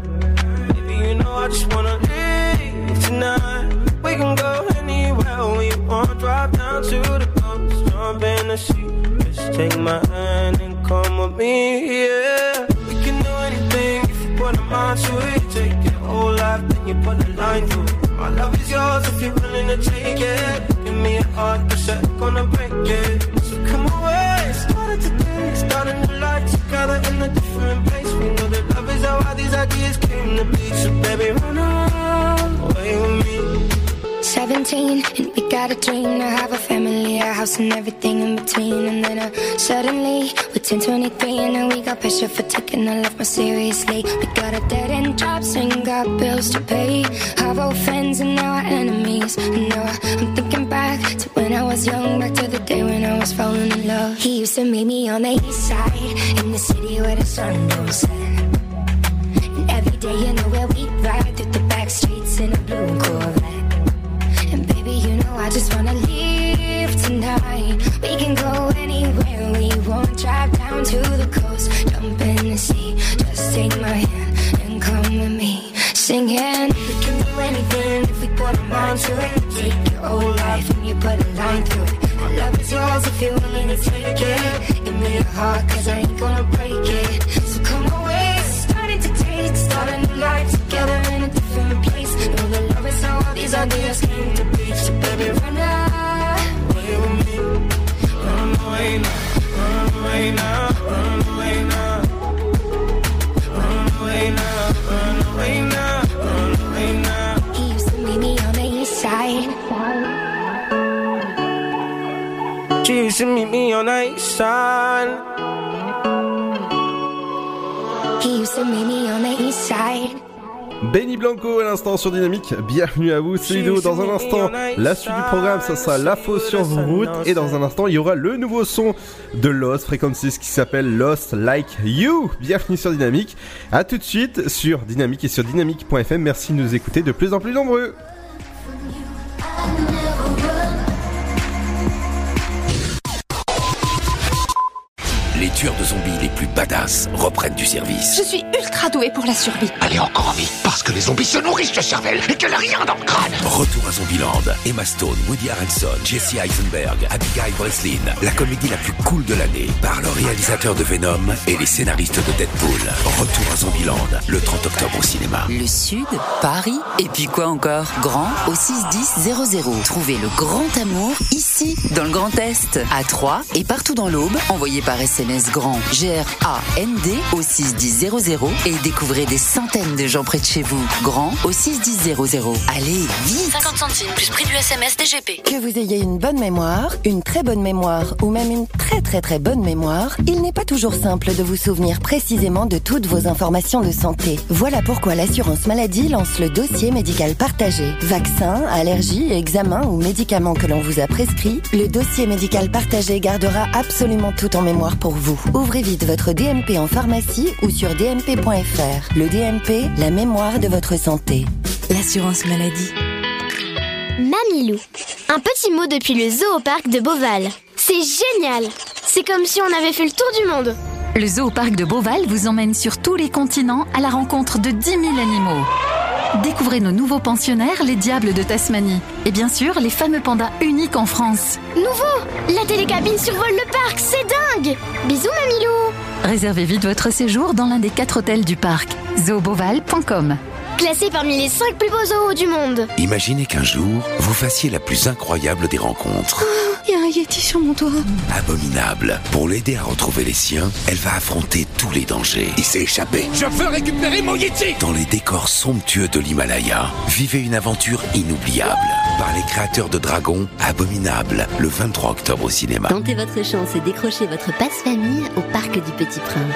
You know I just wanna leave tonight. We can go anywhere we want. Drive down to the coast, jump in the sea. Just take my hand and come with me, yeah. We can do anything if you put a mind to it. You take your whole life, then you put a line through it. My love is yours if you're willing to take it. Give me a heart, cause I'm gonna break it. So come away, start it today. Starting to life together in a different place. We know that love is how these ideas came to be. So baby, run away with me. Seventeen, and we got a dream to have a family, a house and everything in between. And then uh, suddenly, we're ten, twenty-three, and now we got pressure for taking our life more seriously. We got our dead end jobs and got bills to pay. Our old friends and now our enemies. And now I, I'm thinking back to when I was young, back to the day when I was falling in love. He used to meet me on the east side, in the city where the sun don't set. Day, you know where we ride through the back streets in a blue Corvette. And baby, you know I just wanna leave tonight. We can go anywhere we want. Drive down to the coast, jump in the sea. Just take my hand and come with me, singing. We can do anything if we put our mind to it. Take your whole life and you put a line through it. My love is yours if you're willing to take it. Give me your heart, cause I ain't gonna break it. So come away. Start a new life together in a different place. Know the love is how all these ideas came to be. So baby, run away with me. Run away now, run away now, run away now. Run away now, run away now, run away now. He used to meet me on the east side. She used to meet me on the east side. Benny Blanco à l'instant sur Dynamique, bienvenue à vous, c'est Ludo. Dans un instant, la suite du programme, ça sera La Fausse sur vos routes. Et dans un instant, il y aura le nouveau son de Lost Frequencies qui s'appelle Lost Like You. Bienvenue sur Dynamique, à tout de suite sur Dynamique et sur dynamique point f m. Merci de nous écouter de plus en plus nombreux. Les tueurs de zombies les plus badass reprennent du service. Je suis ultra doué pour la survie. Allez, encore en vie, parce que les zombies se nourrissent de cervelle et qu'elle a rien dans le crâne. Retour à Zombieland. Emma Stone, Woody Harrelson, Jesse Eisenberg, Abigail Breslin. La comédie la plus cool de l'année par le réalisateur de Venom et les scénaristes de Deadpool. Retour à Zombieland, le trente octobre au cinéma. Le Sud, Paris, et puis quoi encore? Grand, au six cent dix. Trouvez le grand amour ici, dans le Grand Est, à Troyes et partout dans l'Aube. Envoyez par S M S S M S GRAND, G R A N D au six mille et découvrez des centaines de gens près de chez vous. GRAND au six mille. Allez, vite ! cinquante centimes plus prix du S M S D G P. Que vous ayez une bonne mémoire, une très bonne mémoire ou même une très très très bonne mémoire, il n'est pas toujours simple de vous souvenir précisément de toutes vos informations de santé. Voilà pourquoi l'assurance maladie lance le dossier médical partagé. Vaccins, allergies, examens ou médicaments que l'on vous a prescrits, le dossier médical partagé gardera absolument tout en mémoire pour vous. Ouvrez vite votre D M P en pharmacie ou sur d m p point f r. Le D M P, la mémoire de votre santé. L'assurance maladie. Mamilou. Un petit mot depuis le zoo au parc de Beauval. C'est génial! C'est comme si on avait fait le tour du monde. Le zoo au parc de Beauval vous emmène sur tous les continents à la rencontre de dix mille animaux. Découvrez nos nouveaux pensionnaires, les diables de Tasmanie. Et bien sûr, les fameux pandas uniques en France. Nouveau! La télécabine survole le parc, c'est dingue! Bisous Mamilou! Réservez vite votre séjour dans l'un des quatre hôtels du parc. zoo beauval point com. Classé parmi les cinq plus beaux zoos du monde. Imaginez qu'un jour, vous fassiez la plus incroyable des rencontres. Il oh, y a un yéti sur mon toit. Abominable. Pour l'aider à retrouver les siens, elle va affronter tous les dangers. Il s'est échappé. Je veux récupérer mon yéti. Dans les décors somptueux de l'Himalaya, vivez une aventure inoubliable. Par les créateurs de Dragon, Abominable, le vingt-trois octobre au cinéma. Tentez votre chance et décrochez votre passe-famille au Parc du Petit Prince.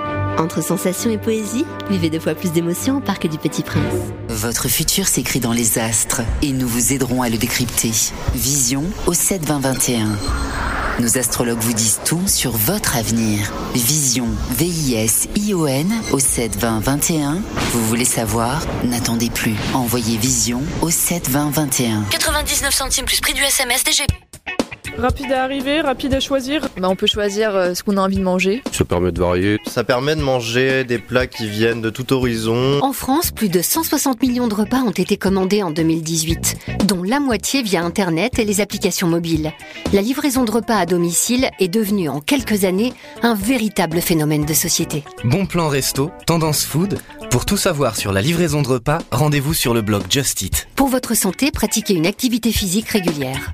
Entre sensations et poésie, vivez deux fois plus d'émotions au Parc du Petit Prince. Votre futur s'écrit dans les astres et nous vous aiderons à le décrypter. Vision au sept vingt vingt et un. Nos astrologues vous disent tout sur votre avenir. Vision, V I S I O N au sept vingt vingt et un. Vous voulez savoir ? N'attendez plus. Envoyez Vision au sept vingt vingt et un. quatre-vingt-dix-neuf centimes plus prix du S M S D G. Rapide à arriver, rapide à choisir. Bah on peut choisir ce qu'on a envie de manger. Ça permet de varier. Ça permet de manger des plats qui viennent de tout horizon. En France, plus de cent soixante millions de repas ont été commandés en deux mille dix-huit, dont la moitié via Internet et les applications mobiles. La livraison de repas à domicile est devenue en quelques années un véritable phénomène de société. Bon plan resto, tendance food. Pour tout savoir sur la livraison de repas, rendez-vous sur le blog Just Eat. Pour votre santé, pratiquez une activité physique régulière.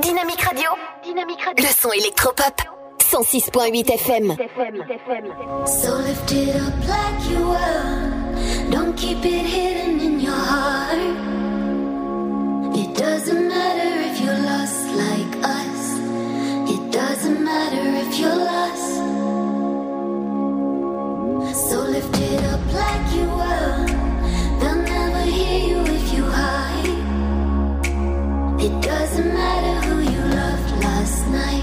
Dynamique Radio. Dynamique Radio. Le son électropop. cent six virgule huit F M. So lift it up like you will. Don't keep it hidden in your heart. It doesn't matter if you're lost like us. It doesn't matter if you're lost. So lift it up like you will. They'll never hear you if you hide. It doesn't matter who you loved last night.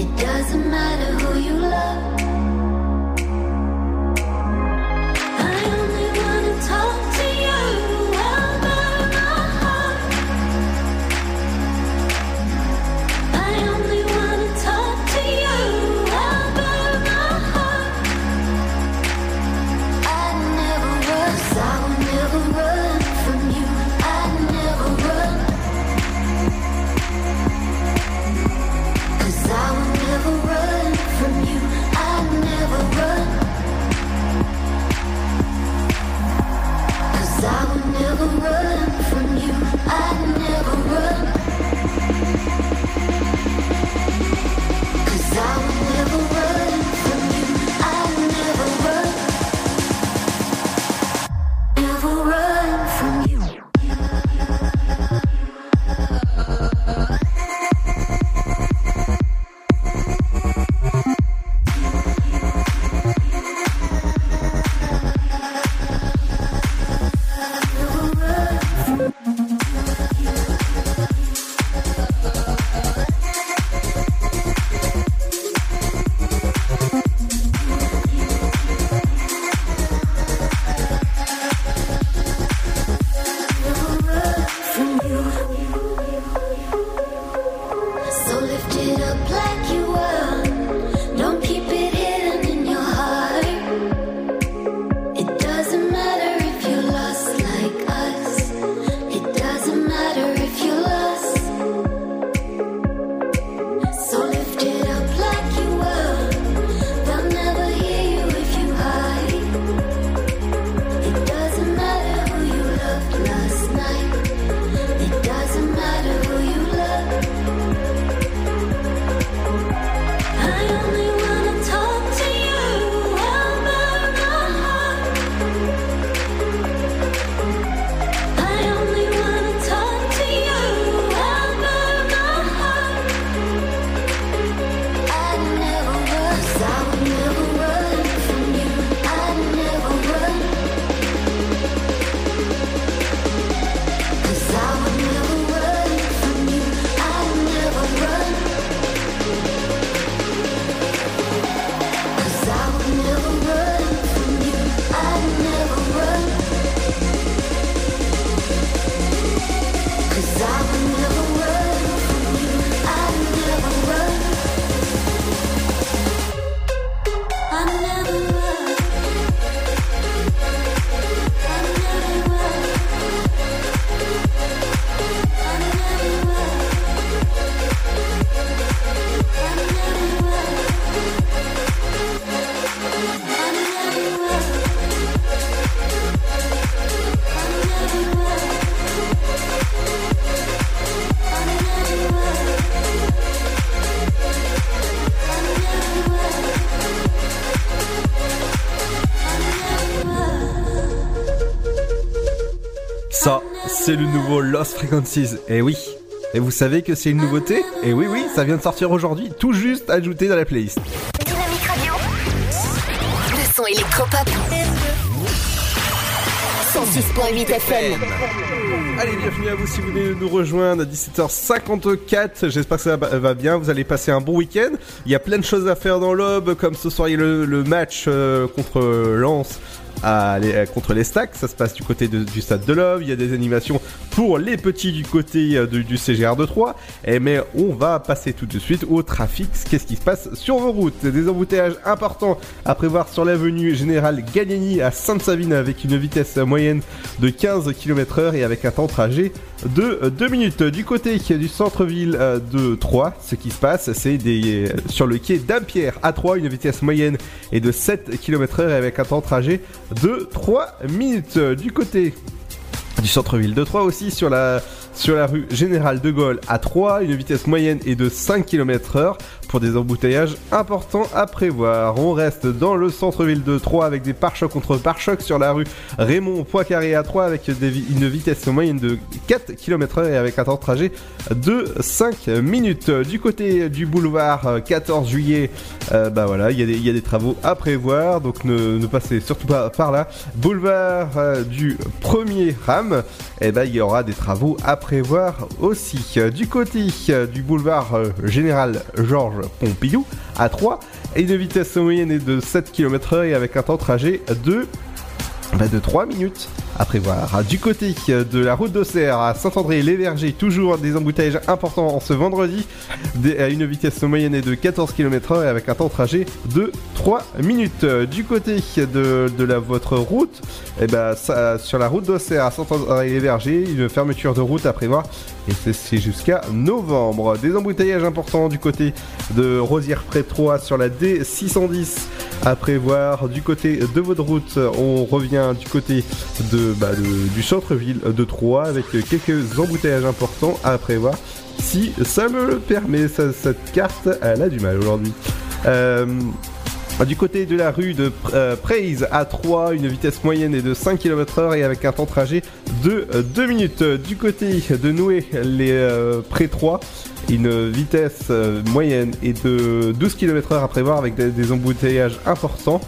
It doesn't matter who you love. I only wanna talk to you about my heart. I only wanna talk to you about my heart. I never was, I will never run from you. I never run. I will never run from you. I c'est le nouveau Lost Frequencies. Eh oui. Et vous savez que c'est une nouveauté? Eh oui, oui, ça vient de sortir aujourd'hui, tout juste ajouté dans la playlist. Dynamique Radio. Le son électropop. cent six virgule huit F M. Allez, bienvenue à vous si vous venez nous rejoindre à dix-sept heures cinquante-quatre. J'espère que ça va bien, vous allez passer un bon week-end. Il y a plein de choses à faire dans l'Aube, comme ce soir il y a le, le match euh, contre Lens. À les, contre les Stacks, ça se passe du côté de, du stade de l'Aube. Il y a des animations pour les petits du côté de, du C G R de Troyes. Et mais on va passer tout de suite au trafic. Qu'est-ce qui se passe sur vos routes? Des embouteillages importants à prévoir sur l'avenue Général Gallieni à Sainte-Savine avec une vitesse moyenne de quinze kilomètres heure et avec un temps de trajet de deux minutes. Du côté du centre-ville de Troyes, ce qui se passe, c'est des, sur le quai d'Ampierre à Troyes, une vitesse moyenne est de sept kilomètres heure et avec un temps de trajet de trois minutes. Du côté du centre-ville de Troyes aussi, sur la, sur la rue Général de Gaulle à Troyes, une vitesse moyenne est de cinq kilomètres heure pour des embouteillages importants à prévoir. On reste dans le centre-ville de Troyes avec des pare-chocs contre pare-chocs sur la rue Raymond Poincaré à Troyes avec des, une vitesse moyenne de quatre kilomètres heure et avec un temps de trajet de cinq minutes. Du côté du boulevard quatorze juillet, euh, bah voilà, il y, y a des travaux à prévoir, donc ne, ne passez surtout pas par là. Boulevard euh, du premier Ram, et bah il y aura des travaux à prévoir aussi. Du côté euh, du boulevard euh, Général Georges Pompidou à Troyes, et une vitesse moyenne est de sept kilomètres heure et avec un temps de trajet de, bah de trois minutes à prévoir. Du côté de la route d'Auxerre à Saint-André-les-Vergers, toujours des embouteillages importants en ce vendredi, à une vitesse moyenne est de quatorze kilomètres heure et avec un temps de trajet de trois minutes. Du côté de, de la, votre route, et bah, ça, sur la route d'Auxerre à Saint-André-les-Vergers, une fermeture de route à prévoir et c'est, c'est jusqu'à novembre. Des embouteillages importants du côté de Rosières-près-Troyes sur la D six cent dix à prévoir. Du côté de votre route, on revient du côté de Bah, le, du centre-ville de Troyes avec quelques embouteillages importants à prévoir si ça me le permet. Ça, cette carte elle a du mal aujourd'hui. euh, Du côté de la rue de euh, Preys à Troyes, une vitesse moyenne est de cinq kilomètres heure et avec un temps de trajet de deux minutes. Du côté de Noué les euh, près Troyes, une vitesse euh, moyenne est de douze kilomètres heure à prévoir avec des, des embouteillages importants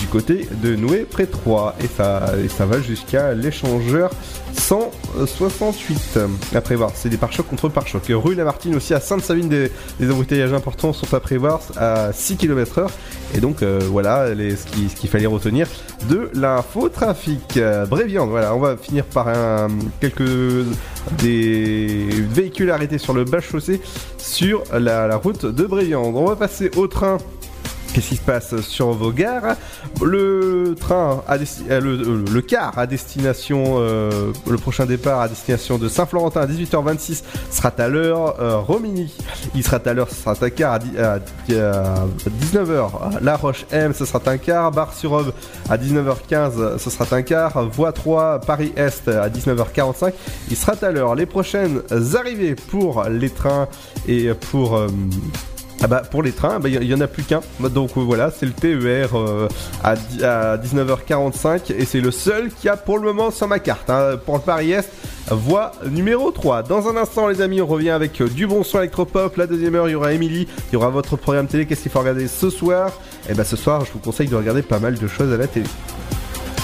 du côté de Noué près Troyes, et ça, et ça va jusqu'à l'échangeur cent soixante-huit à prévoir. C'est des pare-chocs contre pare-chocs. Rue Lamartine aussi à Sainte-Savine, des, des embouteillages importants sont à prévoir à six kilomètres heure. Et donc euh, voilà les, ce, qui, ce qu'il fallait retenir de l'infotrafic. euh, Bréviande, voilà, on va finir par un, quelques des véhicules arrêtés sur le bas-chaussée sur la, la route de Bréviande. On va passer au train. Qu'est-ce qui se passe sur vos gares? Le train, à desti- le, le car à destination, euh, le prochain départ à destination de Saint-Florentin à dix-huit heures vingt-six sera à l'heure. euh, Romilly, il sera à l'heure, ce sera un car à, di- à, à dix-neuf heures. La Roche-M, ce sera un car. Bar-sur-Aube à dix-neuf heures quinze, ce sera un car. Voie trois, Paris-Est à dix-neuf heures quarante-cinq, il sera à l'heure. Les prochaines arrivées pour les trains et pour... Euh, Ah bah pour les trains, il bah n'y en a plus qu'un. Donc euh, voilà, c'est le T E R euh, à, à dix-neuf heures quarante-cinq et c'est le seul qu'il y a pour le moment sur ma carte. Hein, pour le Paris-Est, voie numéro trois. Dans un instant les amis, on revient avec euh, du bon son électropop. La deuxième heure, il y aura Émilie, il y aura votre programme télé. Qu'est-ce qu'il faut regarder ce soir? Et bah ce soir, je vous conseille de regarder pas mal de choses à la télé.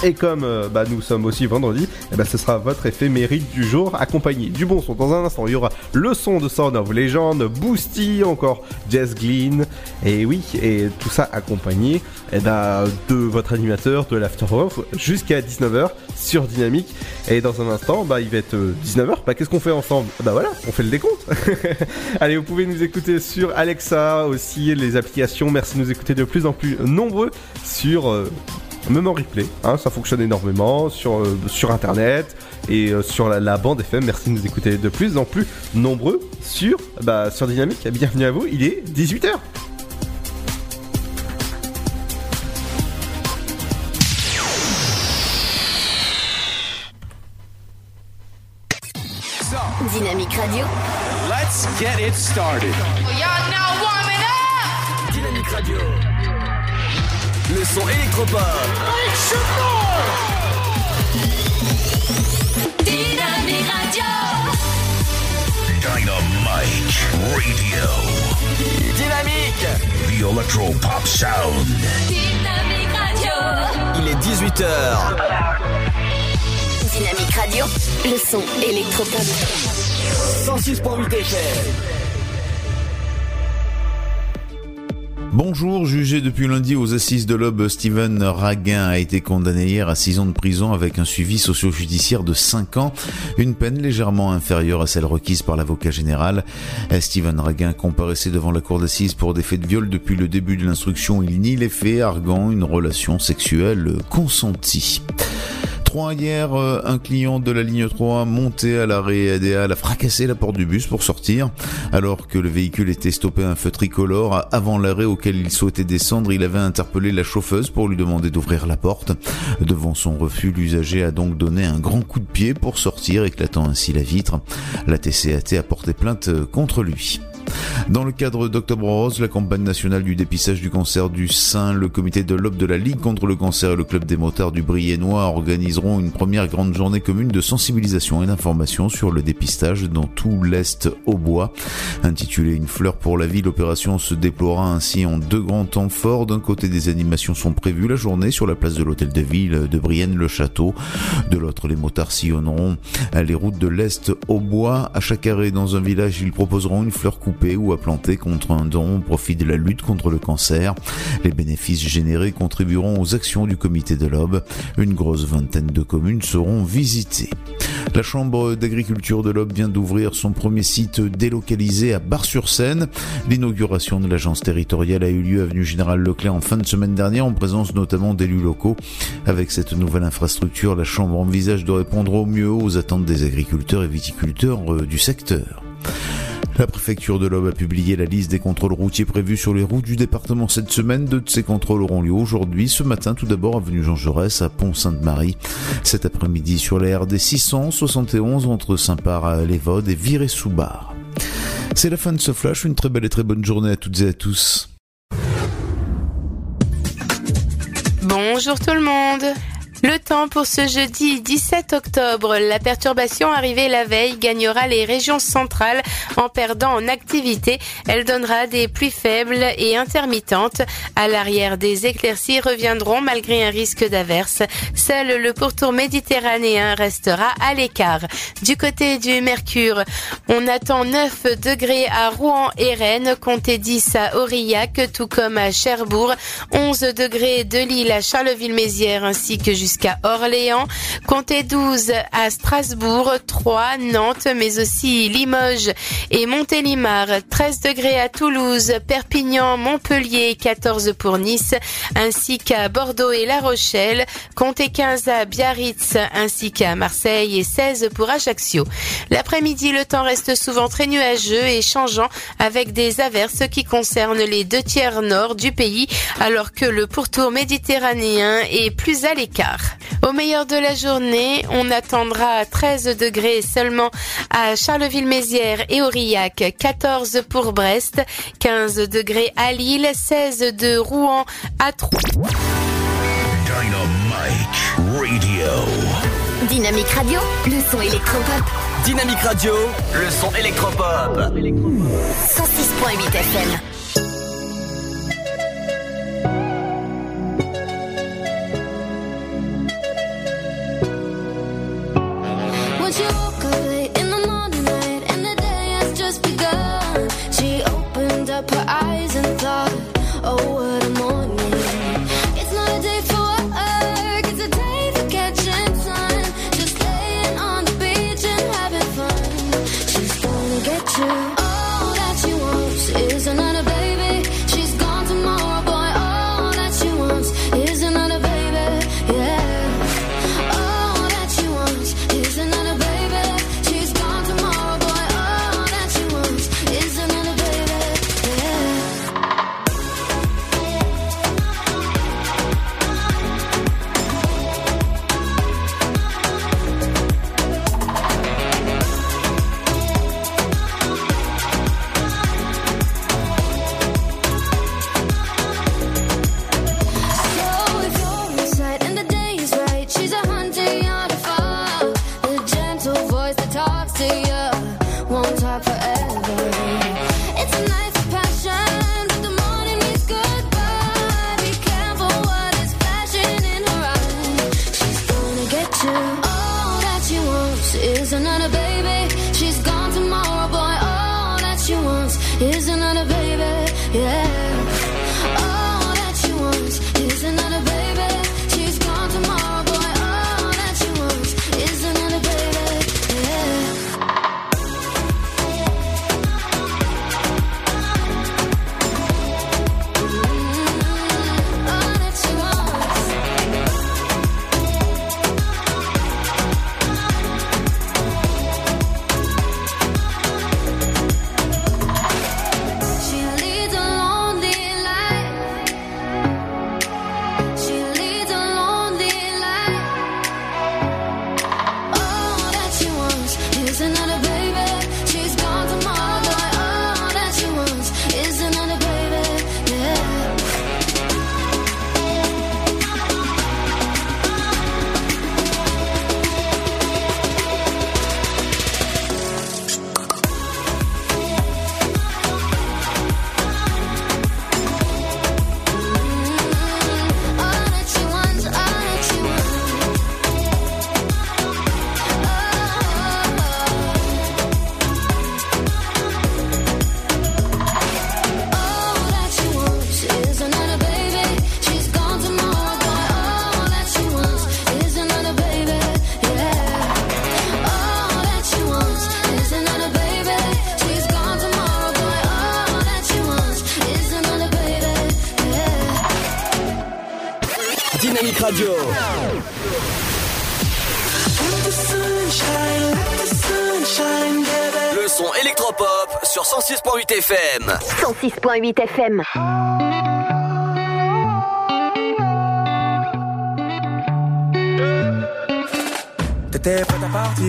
Et comme euh, bah, nous sommes aussi vendredi, et bah, ce sera votre éphéméride du jour accompagné du bon son. Dans un instant, il y aura le son de Sound of Legend, Boosty, encore Jess Glynn. Et oui, et tout ça accompagné et bah, de votre animateur de l'After-Off jusqu'à dix-neuf heures sur Dynamique. Et dans un instant, bah, il va être dix-neuf heures. Bah, qu'est-ce qu'on fait ensemble? Bah voilà, on fait le décompte. Allez, vous pouvez nous écouter sur Alexa aussi, les applications. Merci de nous écouter de plus en plus nombreux sur... Euh, Même en replay, hein, ça fonctionne énormément sur, euh, sur internet et euh, sur la, la bande F M. Merci de nous écouter de plus en plus nombreux sur, bah, sur Dynamique. Bienvenue à vous, il est dix-huit heures. Dynamique Radio. Let's get it started. We are now warming up. Dynamique Radio. Le son électropop. Dynamique Radio. Dynamite Radio. Dynamique. The Electro Pop Sound. Dynamique Radio. Il est dix-huit heures. Dynamique Radio. Le son électropop. cent six virgule huit échelle. Bonjour, jugé depuis lundi aux assises de l'Aube, Steven Raguin a été condamné hier à six ans de prison avec un suivi socio-judiciaire de cinq ans, une peine légèrement inférieure à celle requise par l'avocat général. Steven Raguin comparaissait devant la cour d'assises pour des faits de viol depuis le début de l'instruction. Il nie les faits, arguant une relation sexuelle consentie. Hier, un client de la ligne trois monté à l'arrêt Adéal a fracassé la porte du bus pour sortir. Alors que le véhicule était stoppé à un feu tricolore, avant l'arrêt auquel il souhaitait descendre, il avait interpellé la chauffeuse pour lui demander d'ouvrir la porte. Devant son refus, l'usager a donc donné un grand coup de pied pour sortir, éclatant ainsi la vitre. La T C A T a porté plainte contre lui. Dans le cadre d'Octobre Rose, la campagne nationale du dépistage du cancer du sein, le comité de l'Aube de la Ligue contre le cancer et le club des motards du Briennois organiseront une première grande journée commune de sensibilisation et d'information sur le dépistage dans tout l'Est au bois. Intitulée Une fleur pour la vie, l'opération se déploiera ainsi en deux grands temps forts. D'un côté, des animations sont prévues la journée sur la place de l'hôtel de ville de Brienne-le-Château. De l'autre, les motards sillonneront les routes de l'Est au bois. À chaque arrêt dans un village, ils proposeront une fleur coupée ou à planter contre un don au profit de la lutte contre le cancer. Les bénéfices générés contribueront aux actions du comité de l'Aube. Une grosse vingtaine de communes seront visitées. La Chambre d'agriculture de l'Aube vient d'ouvrir son premier site délocalisé à Bar-sur-Seine. L'inauguration de l'agence territoriale a eu lieu avenue Général Leclerc en fin de semaine dernière, en présence notamment d'élus locaux. Avec cette nouvelle infrastructure, la Chambre envisage de répondre au mieux aux attentes des agriculteurs et viticulteurs du secteur. La préfecture de l'Aube a publié la liste des contrôles routiers prévus sur les routes du département cette semaine. Deux de ces contrôles auront lieu aujourd'hui. Ce matin, tout d'abord, avenue Jean Jaurès à Pont-Sainte-Marie. Cet après-midi, sur la R D six cent soixante et onze entre Saint-Part-les-Vaudes et Viré-sous-Bar. C'est la fin de ce flash. Une très belle et très bonne journée à toutes et à tous. Bonjour tout le monde. Le temps pour ce jeudi dix-sept octobre. La perturbation arrivée la veille gagnera les régions centrales en perdant en activité. Elle donnera des pluies faibles et intermittentes. À l'arrière, des éclaircies reviendront malgré un risque d'averse. Seul le pourtour méditerranéen restera à l'écart. Du côté du Mercure, on attend neuf degrés à Rouen et Rennes, comptez dix à Aurillac, tout comme à Cherbourg, onze degrés de Lille à Charleville-Mézières ainsi que jusqu'à Jusqu'à Orléans, comptez douze à Strasbourg, trois Nantes, mais aussi Limoges et Montélimar, treize degrés à Toulouse, Perpignan, Montpellier, quatorze pour Nice, ainsi qu'à Bordeaux et La Rochelle, comptez quinze à Biarritz, ainsi qu'à Marseille et seize pour Ajaccio. L'après-midi, le temps reste souvent très nuageux et changeant avec des averses qui concernent les deux tiers nord du pays, alors que le pourtour méditerranéen est plus à l'écart. Au meilleur de la journée, on attendra treize degrés seulement à Charleville-Mézières et Aurillac, quatorze pour Brest, quinze degrés à Lille, seize de Rouen à Troyes. Dynamique Radio. Dynamique Radio, le son électropop. Dynamique Radio, le son électropop. cent six virgule huit F M. You woke up late in the morning light, and the day has just begun. She opened up her eyes and thought, oh, what a morning. It's not a day for work, it's a day for catching sun. Just laying on the beach and having fun. She's gonna get you. All that she wants is another baby. Dynamique Radio. Le son électropop sur cent six virgule huit F M. cent six virgule huit F M. T'étais prête à partir.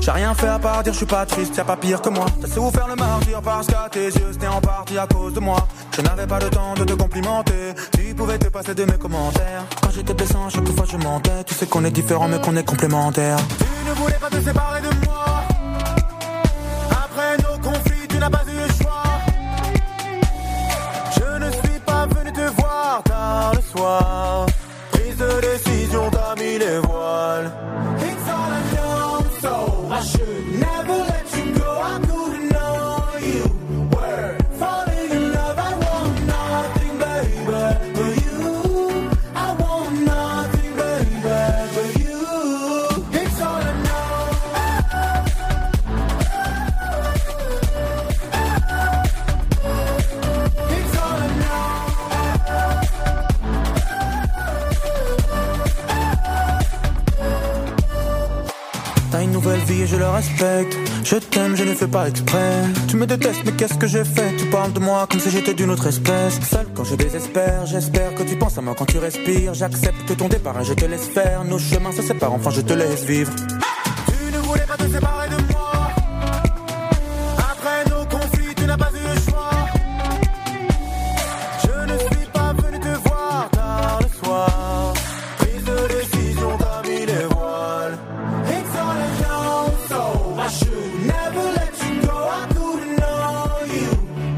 J'ai rien fait à part dire je suis pas triste, y'a pas pire que moi. T'as souffert le martyr parce qu'à tes yeux c'était en partie à cause de moi. Je n'avais pas le temps de te complimenter, tu pouvais te passer de mes commentaires. Quand j'étais blessant, chaque fois je mentais. Tu sais qu'on est différents mais qu'on est complémentaires. Tu ne voulais pas te séparer de moi. Après nos conflits, tu n'as pas eu le choix. Je ne suis pas venu te voir tard le soir. Prise de décision, t'as mis les voiles. It's all I know, so I should never let you go. I couldn't know you were falling in love. I want nothing, baby, but you. I want nothing, baby, but you. It's all I know. It's all I know. T'as une nouvelle vie et je le respecte. Je t'aime, je ne fais pas exprès. Tu me détestes, mais qu'est-ce que j'ai fait? Tu parles de moi comme si j'étais d'une autre espèce. Seul quand je désespère, j'espère que tu penses à moi quand tu respires. J'accepte ton départ et je te laisse faire. Nos chemins se séparent, enfin je te laisse vivre. Tu ne voulais pas te séparer de moi. Après nos conflits, tu n'as pas eu le choix. Je ne suis pas venu te voir tard le soir. Prise de décision, t'as mis les voiles. So I should never let you go. I couldn't know you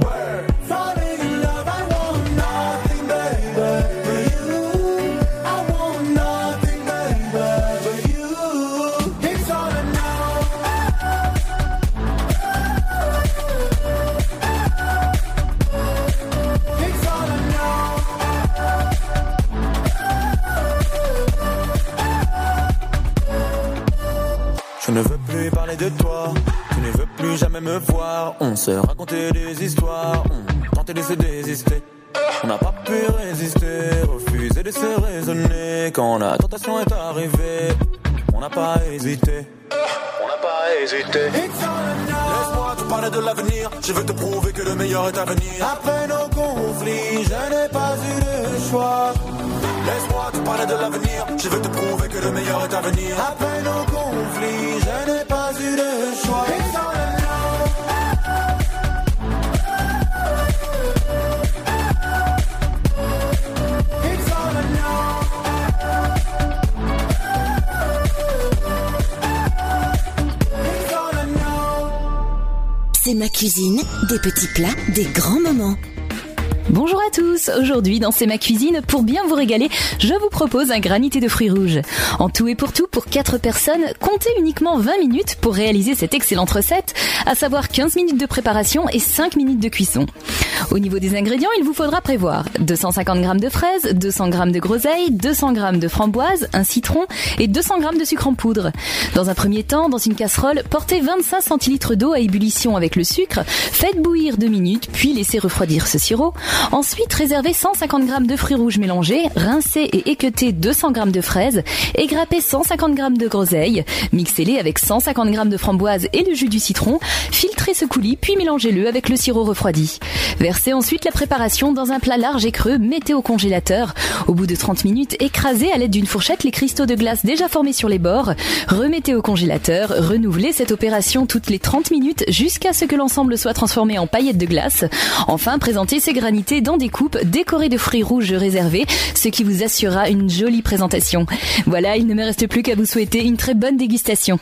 were falling in love. I want nothing, baby, but you. I want nothing, baby, but you. It's all I know. It's all I know. Je ne veux plus parler de toi, tu ne veux plus jamais me voir. On se racontait des histoires, on tentait de se désister. On n'a pas pu résister, refuser de se raisonner. Quand la tentation est arrivée, on n'a pas hésité. On n'a pas hésité. Laisse-moi te parler de l'avenir, je veux te prouver que le meilleur est à venir. Après nos conflits, je n'ai pas eu le choix. Laisse-moi te parler de l'avenir, je veux te prouver que le meilleur est à venir. Après nos conflits, je n'ai pas eu de choix. It's all I know. It's all I know. It's all I know. C'est ma cuisine, des petits plats, des grands moments. Bonjour à tous, aujourd'hui dans C'est ma cuisine, pour bien vous régaler, je vous propose un granité de fruits rouges. En tout et pour tout, pour quatre personnes, comptez uniquement vingt minutes pour réaliser cette excellente recette, à savoir quinze minutes de préparation et cinq minutes de cuisson. Au niveau des ingrédients, il vous faudra prévoir deux cent cinquante grammes de fraises, deux cents grammes de groseilles, deux cents grammes de framboises, un citron et deux cents grammes de sucre en poudre. Dans un premier temps, dans une casserole, portez vingt-cinq centilitres d'eau à ébullition avec le sucre, faites bouillir deux minutes, puis laissez refroidir ce sirop. Ensuite, réservez cent cinquante grammes de fruits rouges mélangés, rincez et équeutez deux cents grammes de fraises, égrappez cent cinquante grammes de groseilles, mixez-les avec cent cinquante grammes de framboises et le jus du citron, filtrez ce coulis puis mélangez-le avec le sirop refroidi. Versez ensuite la préparation dans un plat large et creux, mettez au congélateur. Au bout de trente minutes, écrasez à l'aide d'une fourchette les cristaux de glace déjà formés sur les bords, remettez au congélateur, renouvelez cette opération toutes les trente minutes jusqu'à ce que l'ensemble soit transformé en paillettes de glace. Enfin, présentez ces granités dans des coupes décorées de fruits rouges réservés, ce qui vous assurera une jolie présentation. Voilà, il ne me reste plus qu'à vous souhaiter une très bonne dégustation.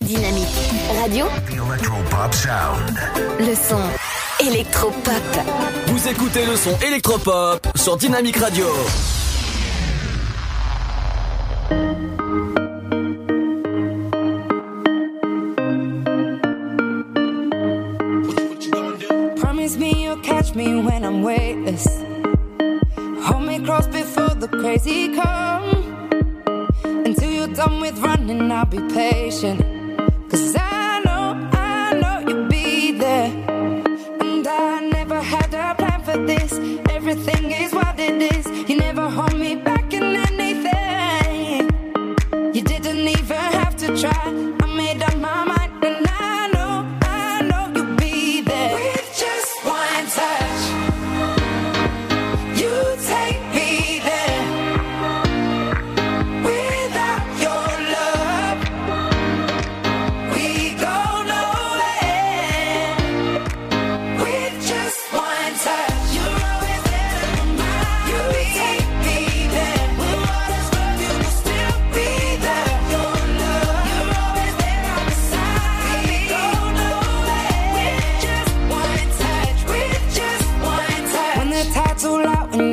Dynamique Radio. Electropop Sound. Le son électropop. Vous écoutez le son électropop sur Dynamique Radio. Me, you'll catch me when I'm weightless. Hold me close before the crazy come. Until you're done with running, I'll be patient. Cause I know, I know you'll be there. And I never had a plan for this. Everything is what it is. You never hold me back.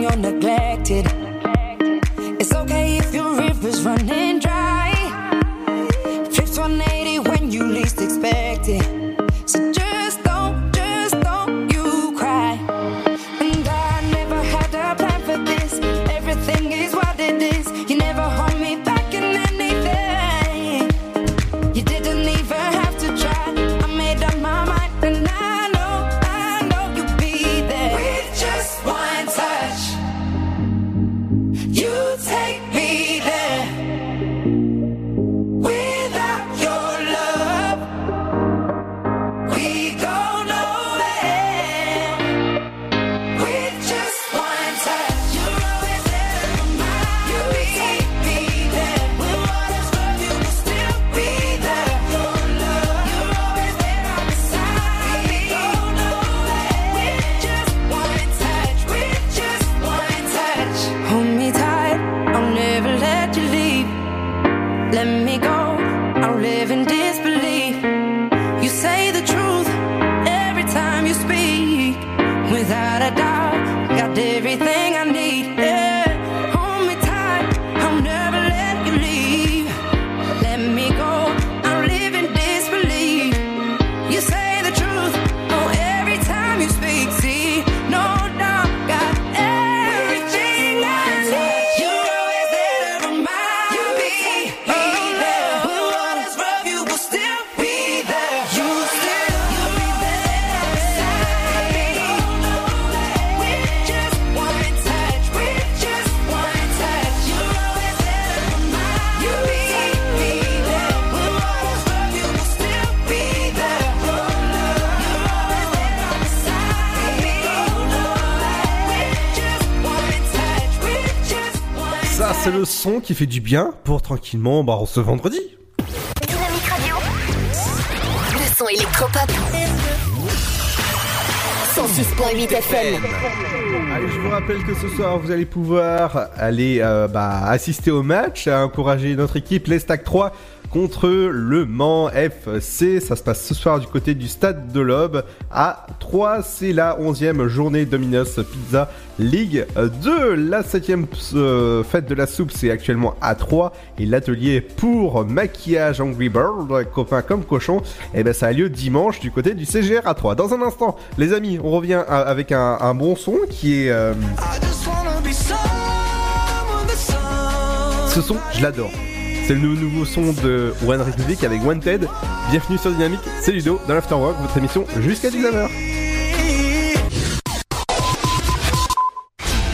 you're neglected. It's okay if your river's running dry. Flips one eighty when you least expect it. So just don't, just don't you cry. And I never had a plan for this. Everything is what it is. You never hold me back in anything. You didn't even have to try. I made up my mind and I c'est le son qui fait du bien pour tranquillement bah, ce vendredi. Dynamique Radio. Le son électropop. cent six virgule huit F M. Allez, je vous rappelle que ce soir vous allez pouvoir aller euh, bah, assister au match, à encourager notre équipe, l'Estac trois contre le Mans F C. Ça se passe ce soir du côté du stade de l'Aube à Troyes. C'est la onzième journée Domino's Pizza Ligue deux. La septième euh, fête de la soupe, c'est actuellement à Troyes. Et l'atelier pour maquillage Angry Bird, copain comme cochon, et ben ça a lieu dimanche du côté du C G R à Troyes. Dans un instant, les amis, on revient à, avec un, un bon son qui est... Euh... Ce son, je l'adore. C'est le nouveau son de One Republic avec Wanted. Bienvenue sur Dynamique, c'est Ludo dans l'Afterwork, votre émission jusqu'à dix-neuf heures.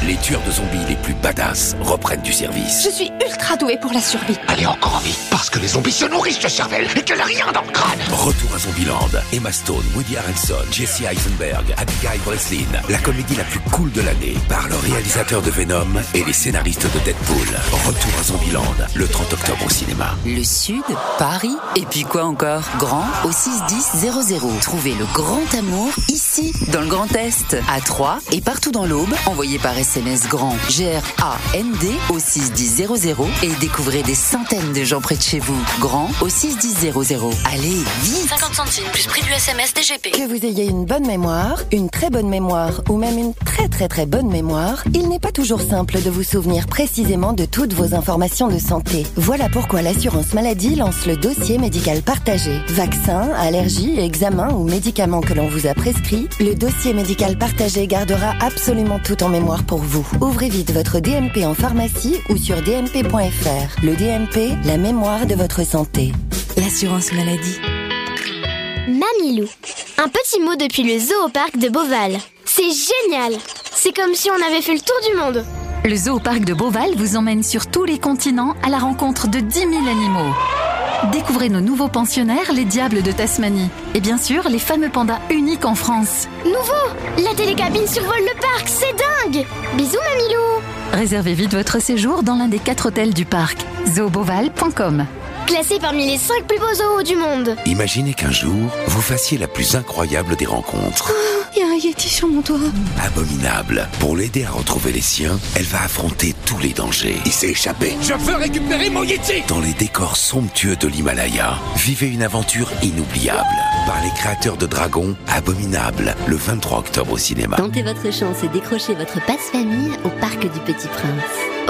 Les tueurs de zombies les plus badass reprennent du service. Je suis ultra doué pour la survie. Allez, encore en vie, parce que les zombies se nourrissent de cervelle et qu'elle a rien dans le crâne. Retour à Zombieland. Emma Stone, Woody Harrelson, Jesse Eisenberg, Abigail Breslin. La comédie la plus cool de l'année par le réalisateur de Venom et les scénaristes de Deadpool. Retour à Zombieland, le trente octobre au cinéma. Le Sud, Paris, et puis quoi encore? Grand, au six dix zéro zéro. Trouvez le grand amour ici, dans le Grand Est, à Troyes et partout dans l'Aube. Envoyez par S M S. Grand G R A N D au six dix zéro zéro et découvrez des centaines de gens près de chez vous. Grand au six dix zéro zéro. Allez, vite! cinquante centimes plus prix du S M S D G P. Que vous ayez une bonne mémoire, une très bonne mémoire ou même une très très très bonne mémoire, il n'est pas toujours simple de vous souvenir précisément de toutes vos informations de santé. Voilà pourquoi l'assurance maladie lance le dossier médical partagé. Vaccins, allergies, examens ou médicaments que l'on vous a prescrits, le dossier médical partagé gardera absolument tout en mémoire pour vous. Vous. Ouvrez vite votre D M P en pharmacie ou sur d m p point f r. Le D M P, la mémoire de votre santé. L'assurance maladie. Mamilou. Un petit mot depuis le zoo au parc de Beauval. C'est génial. C'est comme si on avait fait le tour du monde. Le zoo au parc de Beauval vous emmène sur tous les continents à la rencontre de dix mille animaux. Découvrez nos nouveaux pensionnaires, les diables de Tasmanie. Et bien sûr, les fameux pandas uniques en France. Nouveau! La télécabine survole le parc, c'est dingue! Bisous, Mamilou! Réservez vite votre séjour dans l'un des quatre hôtels du parc. zoo beauval point com. Classé parmi les cinq plus beaux zoos du monde. Imaginez qu'un jour, vous fassiez la plus incroyable des rencontres. Il y a un yéti sur mon toit. Abominable. Pour l'aider à retrouver les siens, elle va affronter tous les dangers. Il s'est échappé. Je veux récupérer mon yéti. Dans les décors somptueux de l'Himalaya, vivez une aventure inoubliable. Par les créateurs de Dragon, Abominable, le vingt-trois octobre au cinéma. Tentez votre chance et décrochez votre passe-famille au Parc du Petit Prince.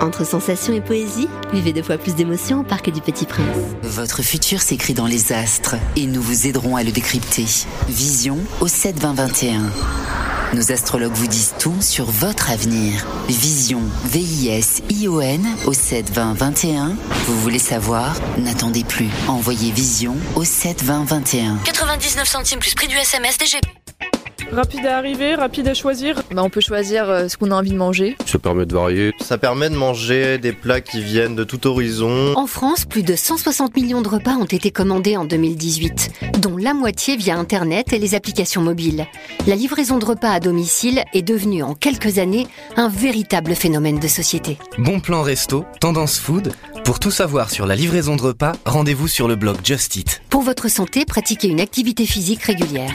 Entre sensations et poésie, vivez deux fois plus d'émotions au Parc du Petit Prince. Votre futur s'écrit dans les astres et nous vous aiderons à le décrypter. Vision au sept vingt vingt et un. Nos astrologues vous disent tout sur votre avenir. Vision, V I S I O N au sept vingt vingt et un. Vous voulez savoir ? N'attendez plus. Envoyez Vision au sept vingt vingt et un. quatre-vingt-dix-neuf centimes plus prix du S M S D G. Rapide à arriver, rapide à choisir. Bah on peut choisir ce qu'on a envie de manger. Ça permet de varier. Ça permet de manger des plats qui viennent de tout horizon. En France, plus de cent soixante millions de repas ont été commandés en deux mille dix-huit, dont la moitié via Internet et les applications mobiles. La livraison de repas à domicile est devenue en quelques années un véritable phénomène de société. Bon plan resto, tendance food. Pour tout savoir sur la livraison de repas, rendez-vous sur le blog Just Eat. Pour votre santé, pratiquez une activité physique régulière.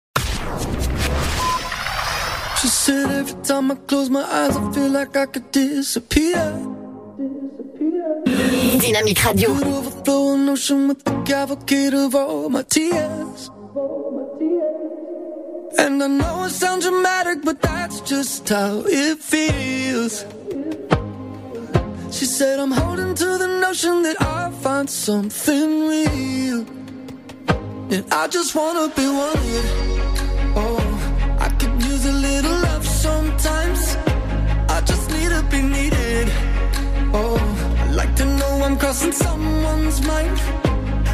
She said every time I close my eyes, I feel like I could disappear. Dynamique Radio. Overflow an ocean with the cavalcade of all my tears. And I know it sounds dramatic, but that's just how it feels. She said I'm holding to the notion that I'll find something real. And I just wanna be wanted. Oh. Sometimes I just need to be needed. Oh, I like to know I'm crossing someone's mind.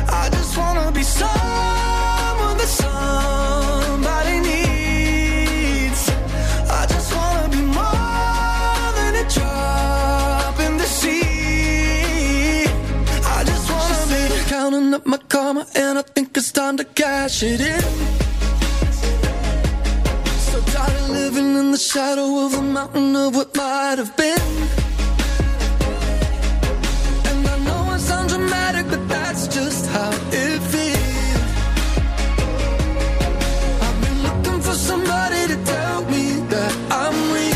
I just wanna be someone that somebody needs. I just wanna be more than a drop in the sea. I just wanna be counting up my karma, and I think it's time to cash it in. Living in the shadow of a mountain of what might have been. And I know it sounds dramatic, but that's just how it feels. I've been looking for somebody to tell me that I'm real.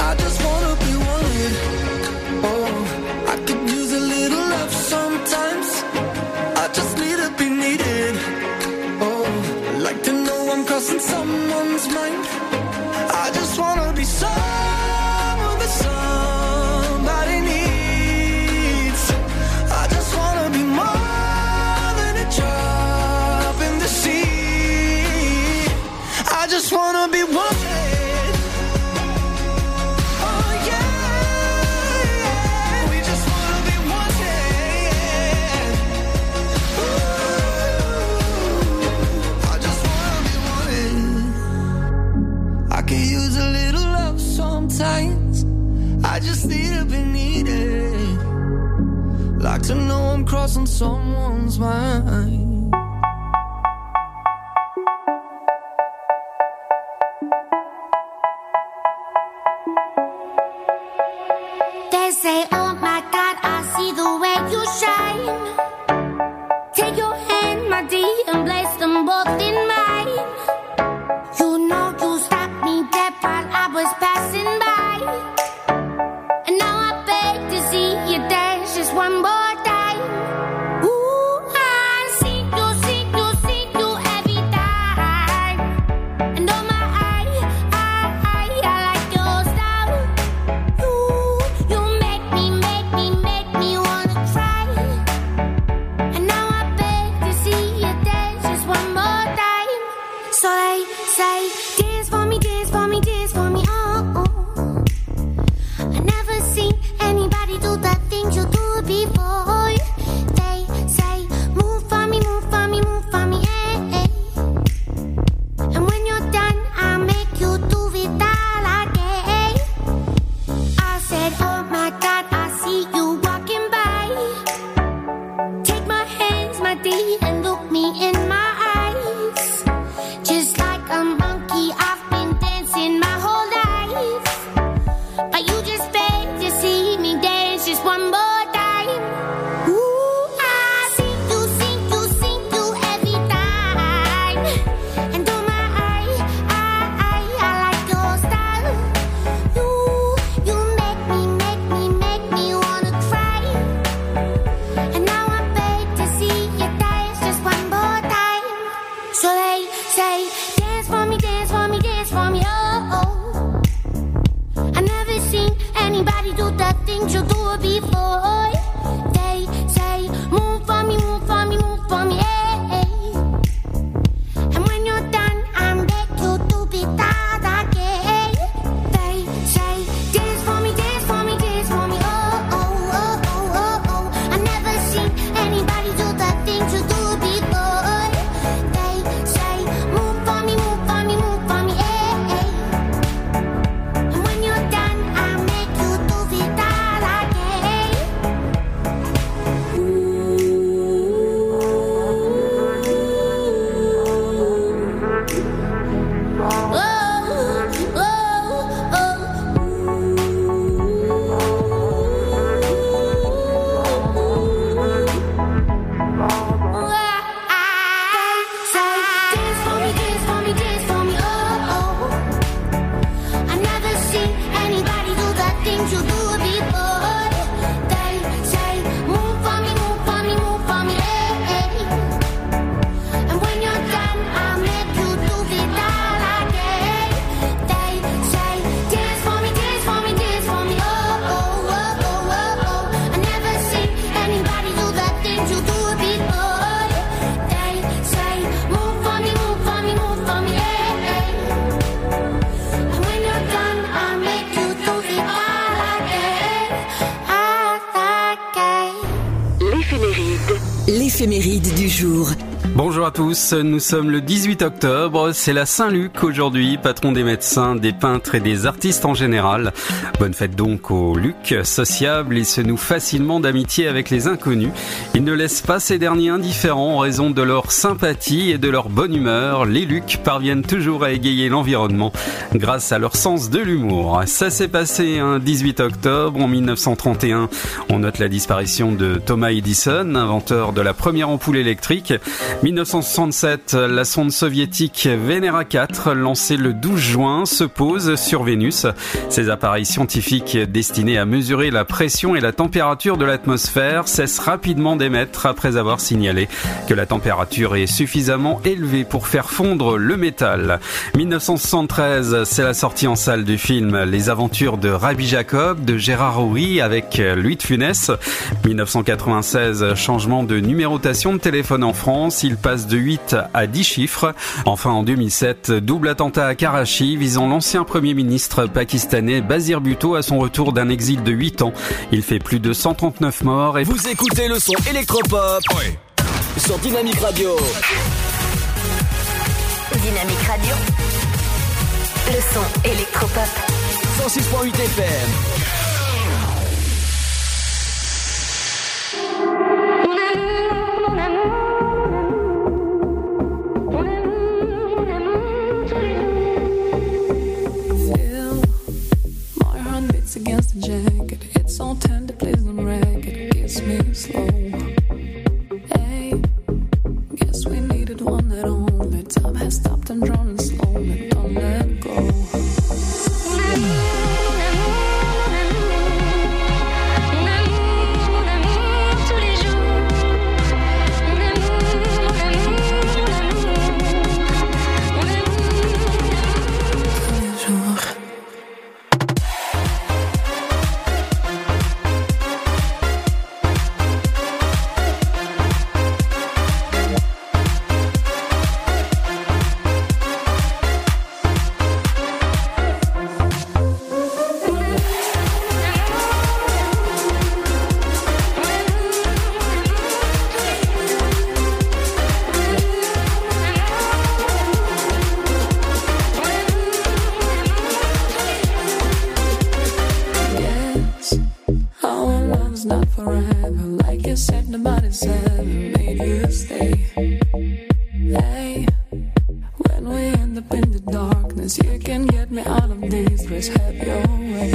I just wanna be wanted. Oh, I could use a little love sometimes. I just need to be needed. Oh, I like to know I'm crossing someone's mind. I just wanna be someone that somebody needs. I just wanna be more than a drop in the sea. I just wanna be wanted. Sometimes I just need to be needed. Like to know I'm crossing someone's mind. They say, oh my God, I see the way you shine. Take your hand, my dear, and place them both in mine. You know you stopped me dead while I L'éphéméride du jour. Bonjour à tous, nous sommes le dix-huit octobre, c'est la Saint-Luc aujourd'hui, patron des médecins, des peintres et des artistes en général. Bonne fête donc au Luc, sociable, il se noue facilement d'amitié avec les inconnus. Il ne laisse pas ces derniers indifférents en raison de leur sympathie et de leur bonne humeur. Les Lucs parviennent toujours à égayer l'environnement grâce à leur sens de l'humour. Ça s'est passé un dix-huit octobre en mille neuf cent trente et un. On note la disparition de Thomas Edison, inventeur de la première ampoule électrique. mille neuf cent soixante-sept, la sonde soviétique Venera quatre, lancée le douze juin, se pose sur Vénus. Ces appareils scientifiques destinés à mesurer la pression et la température de l'atmosphère cessent rapidement d'émettre après avoir signalé que la température est suffisamment élevée pour faire fondre le métal. mille neuf cent soixante-treize, c'est la sortie en salle du film Les Aventures de Rabbi Jacob de Gérard Houry avec Louis de Funès. mille neuf cent quatre-vingt-seize, changement de numérotation de téléphone en France. Il passe de huit à dix chiffres. Enfin, en deux mille sept, double attentat à Karachi visant l'ancien Premier ministre pakistanais Bazir Bhutto à son retour d'un exil de huit ans. Il fait plus de cent trente-neuf morts. Et... Vous écoutez le son électropop, oui, sur Dynamique Radio. Dynamique Radio. Le son électropop. cent six virgule huit F M. Against the jacket, it's all tender, please don't wreck it. Kiss me slow. Hey, guess we needed one that only. Time has stopped, I'm drowning slowly. Don't let go. love's not forever. Like you said, nobody's ever made you stay. Hey, when we end up in the darkness, you can get me out of this. Please have your way.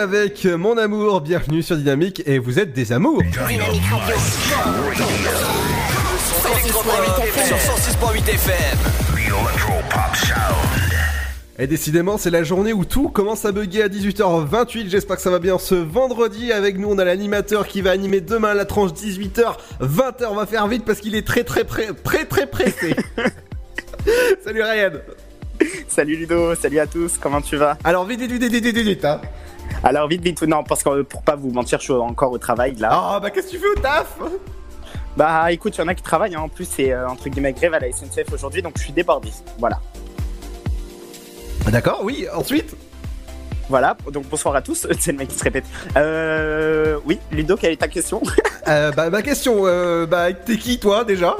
Avec mon amour, bienvenue sur Dynamique et vous êtes des amours. Dynamique Radio. Sur cent six virgule huit F M. Et décidément, c'est la journée où tout commence à bugger à dix-huit heures vingt-huit. J'espère que ça va bien ce vendredi. Avec nous, on a l'animateur qui va animer demain la tranche dix-huit heures vingt heures. On va faire vite parce qu'il est très très très très très pressé. Salut Ryan. Salut Ludo, salut à tous, comment tu vas ? Alors vite vite vite vite vite vite hein. Alors vite vite, non, parce que pour pas vous mentir, je suis encore au travail là. Ah oh, bah qu'est-ce que tu fais au taf ? Bah écoute, il y en a qui travaillent, hein. En plus c'est euh, entre guillemets grève à la S N C F aujourd'hui, donc je suis débordé, voilà. D'accord, oui, ensuite ? Voilà, donc bonsoir à tous, c'est le mec qui se répète. Euh, oui, Ludo, quelle est ta question ? euh, Bah ma question, euh, bah t'es qui toi déjà ?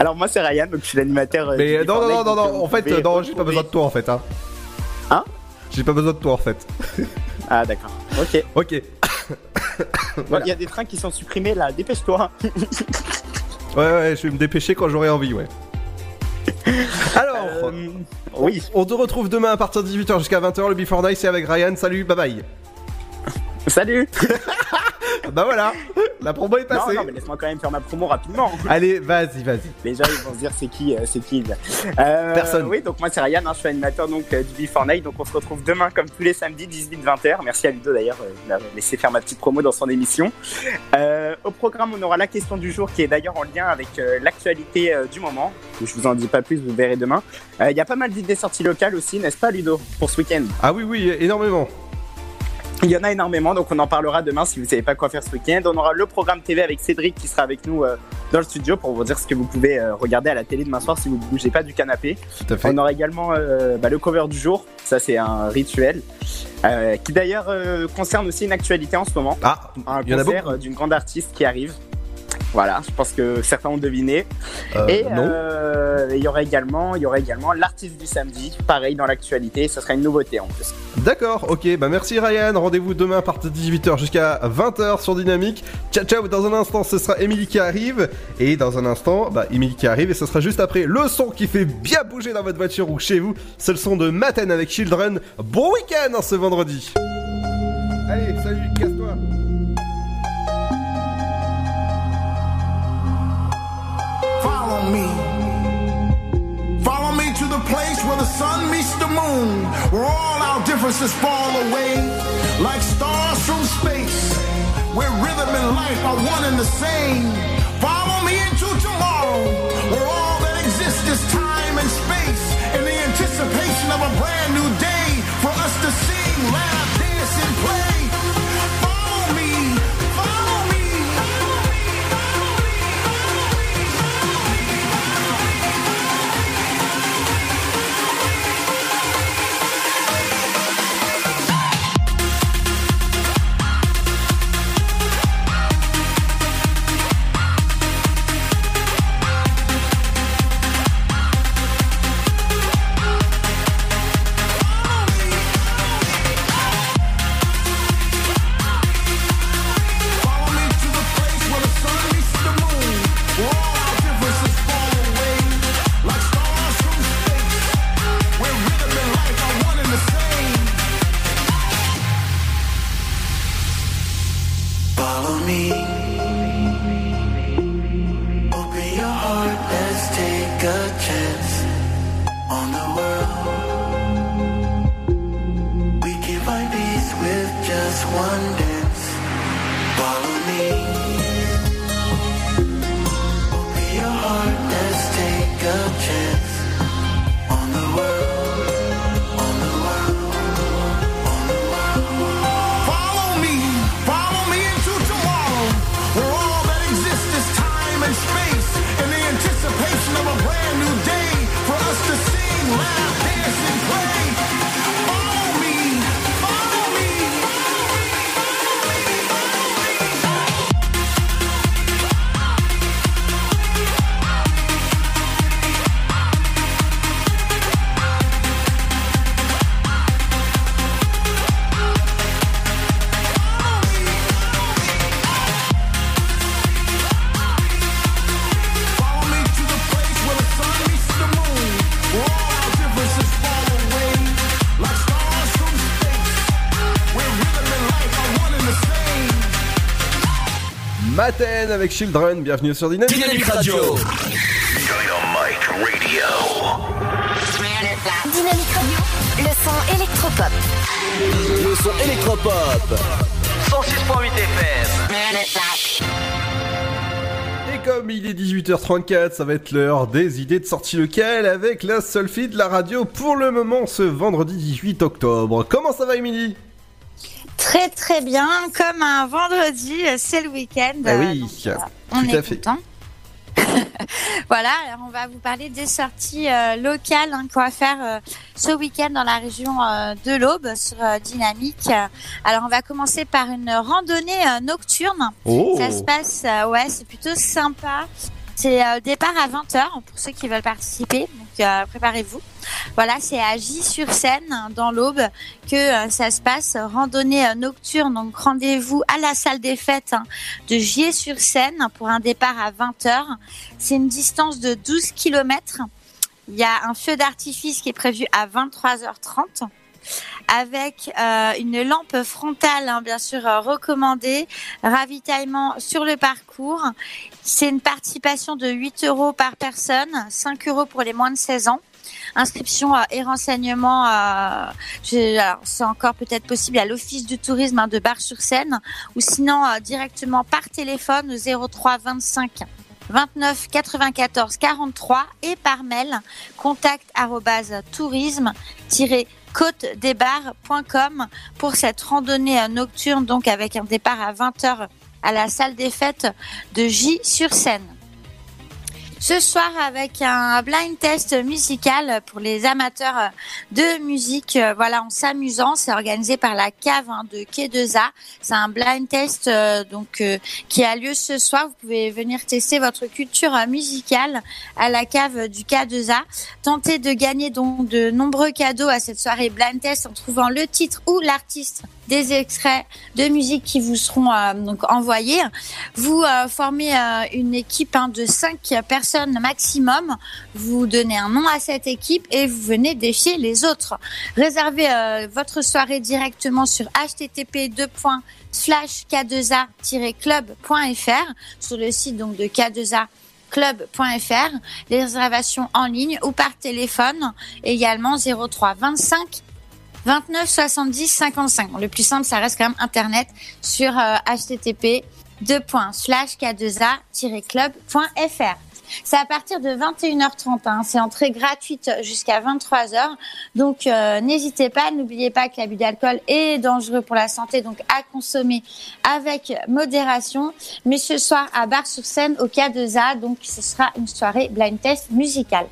Alors moi c'est Ryan, donc je suis l'animateur. Mais non, non, non, non, non, en fait, pouvez, non, j'ai pas besoin de toi en fait, hein. Hein ? J'ai pas besoin de toi en fait. Ah d'accord, ok. Ok. Voilà. Il y a des trains qui sont supprimés là, dépêche-toi. Ouais, ouais, je vais me dépêcher quand j'aurai envie, ouais. Alors, euh, on, oui. on te retrouve demain à partir de dix-huit heures jusqu'à vingt heures, le Before Night c'est avec Ryan, salut, bye bye. Salut. Bah voilà, la promo est passée. Non, non, mais laisse-moi quand même faire ma promo rapidement. Allez, vas-y, vas-y. Les gens, ils vont se dire c'est qui, euh, c'est qui euh, personne. Oui, donc moi c'est Ryan, hein, je suis animateur donc, euh, du Before Night. Donc on se retrouve demain comme tous les samedis, dix-huit vingt heures. Merci à Ludo d'ailleurs euh, d'avoir laissé faire ma petite promo dans son émission. Euh, au programme, on aura la question du jour qui est d'ailleurs en lien avec euh, l'actualité euh, du moment. Je vous en dis pas plus, vous verrez demain. Il euh, y a pas mal d'idées sorties locales aussi, n'est-ce pas Ludo, pour ce week-end ? Ah oui, oui, énormément. Il y en a énormément, donc on en parlera demain si vous ne savez pas quoi faire ce week-end. On aura le programme T V avec Cédric qui sera avec nous euh, dans le studio pour vous dire ce que vous pouvez euh, regarder à la télé demain soir si vous ne bougez pas du canapé. Tout à fait. On aura également euh, bah, le cover du jour, ça c'est un rituel, euh, qui d'ailleurs euh, concerne aussi une actualité en ce moment. Ah, un concert euh, d'une grande artiste qui arrive. Voilà, je pense que certains ont deviné. Euh, et euh, il y aura également, il y aura également l'artiste du samedi, pareil dans l'actualité, ça sera une nouveauté en plus. D'accord, ok, bah merci Ryan, rendez-vous demain à partir de dix-huit heures jusqu'à vingt heures sur Dynamique. Ciao ciao, dans un instant ce sera Émilie qui arrive, et dans un instant, bah Émilie qui arrive, et ce sera juste après le son qui fait bien bouger dans votre voiture ou chez vous, c'est le son de Maten avec Children. Bon week-end hein, ce vendredi. Allez, salut, casse-toi. Me. Follow me to the place where the sun meets the moon, where all our differences fall away like stars from space, where rhythm and life are one and the same. Follow me into tomorrow, where all that exists is time and space, in the anticipation of a brand new day for us to sing, laugh, dance, and play. Follow me. one dance, follow me. Open your heart, let's take a chance on the world, on the world, on the world. Follow me, follow me into tomorrow, where all that exists is time and space, in the anticipation of a brand new day for us to sing, laugh, dance, and play. Athènes avec Children, bienvenue sur Dynamic, Dynamic Radio. Radio. Dynamic Radio. Dynamic Radio, le son électropop. Le son électropop. cent six virgule huit F M. Et comme il est dix-huit heures trente-quatre, ça va être l'heure des idées de sortie locale avec la seule fille de la radio pour le moment ce vendredi dix-huit octobre. Comment ça va, Émilie ? Très très bien, comme un vendredi, c'est le week-end. Ah oui, donc, on tout est à fait. Voilà, alors on va vous parler des sorties euh, locales hein, qu'on va faire euh, ce week-end dans la région euh, de l'Aube sur euh, Dynamique. Alors on va commencer par une randonnée euh, nocturne. Oh. Ça se passe, euh, ouais, c'est plutôt sympa. C'est euh, départ à vingt heures pour ceux qui veulent participer, donc euh, préparez-vous. Voilà, c'est à J-sur-Seine, dans l'Aube, que euh, ça se passe. Randonnée euh, nocturne, donc rendez-vous à la salle des fêtes hein, de J-sur-Seine pour un départ à vingt heures. C'est une distance de douze kilomètres. Il y a un feu d'artifice qui est prévu à vingt-trois heures trente. Avec euh, une lampe frontale, hein, bien sûr, euh, recommandée, ravitaillement sur le parcours. C'est une participation de huit euros par personne, cinq euros pour les moins de seize ans. Inscription euh, et renseignements, euh, j'ai, alors, c'est encore peut-être possible à l'Office du tourisme hein, de Bar-sur-Seine, ou sinon euh, directement par téléphone au zéro trois vingt-cinq vingt-neuf quatre-vingt-quatorze quarante-trois et par mail contact arobase tourisme tiret côte des barres point com pour cette randonnée nocturne, donc avec un départ à vingt heures à la salle des fêtes de J-sur-Seine. Ce soir, avec un blind test musical pour les amateurs de musique, voilà, en s'amusant, c'est organisé par la cave hein, de Quai deux A. C'est un blind test euh, donc euh, qui a lieu ce soir. Vous pouvez venir tester votre culture euh, musicale à la cave du Quai deux A. Tentez de gagner donc de nombreux cadeaux à cette soirée blind test en trouvant le titre ou l'artiste des extraits de musique qui vous seront euh, donc envoyés. Vous euh, formez euh, une équipe hein, de cinq personnes maximum, vous donnez un nom à cette équipe et vous venez défier les autres. Réservez euh, votre soirée directement sur h t t p deux points slash k deux a tiret club point f r sur le site donc de k deux a club point f r, les réservations en ligne ou par téléphone également zéro trois vingt-cinq vingt-neuf soixante-dix cinquante-cinq. Le plus simple, ça reste quand même internet sur euh, h t t p deux points slash k deux a tiret club point f r. C'est à partir de vingt et une heures trente, hein. C'est entrée gratuite jusqu'à vingt-trois heures. Donc, euh, n'hésitez pas, n'oubliez pas que l'abus d'alcool est dangereux pour la santé, donc à consommer avec modération. Mais ce soir, à Bar-sur-Seine, au Quai deux A, donc ce sera une soirée blind test musicale.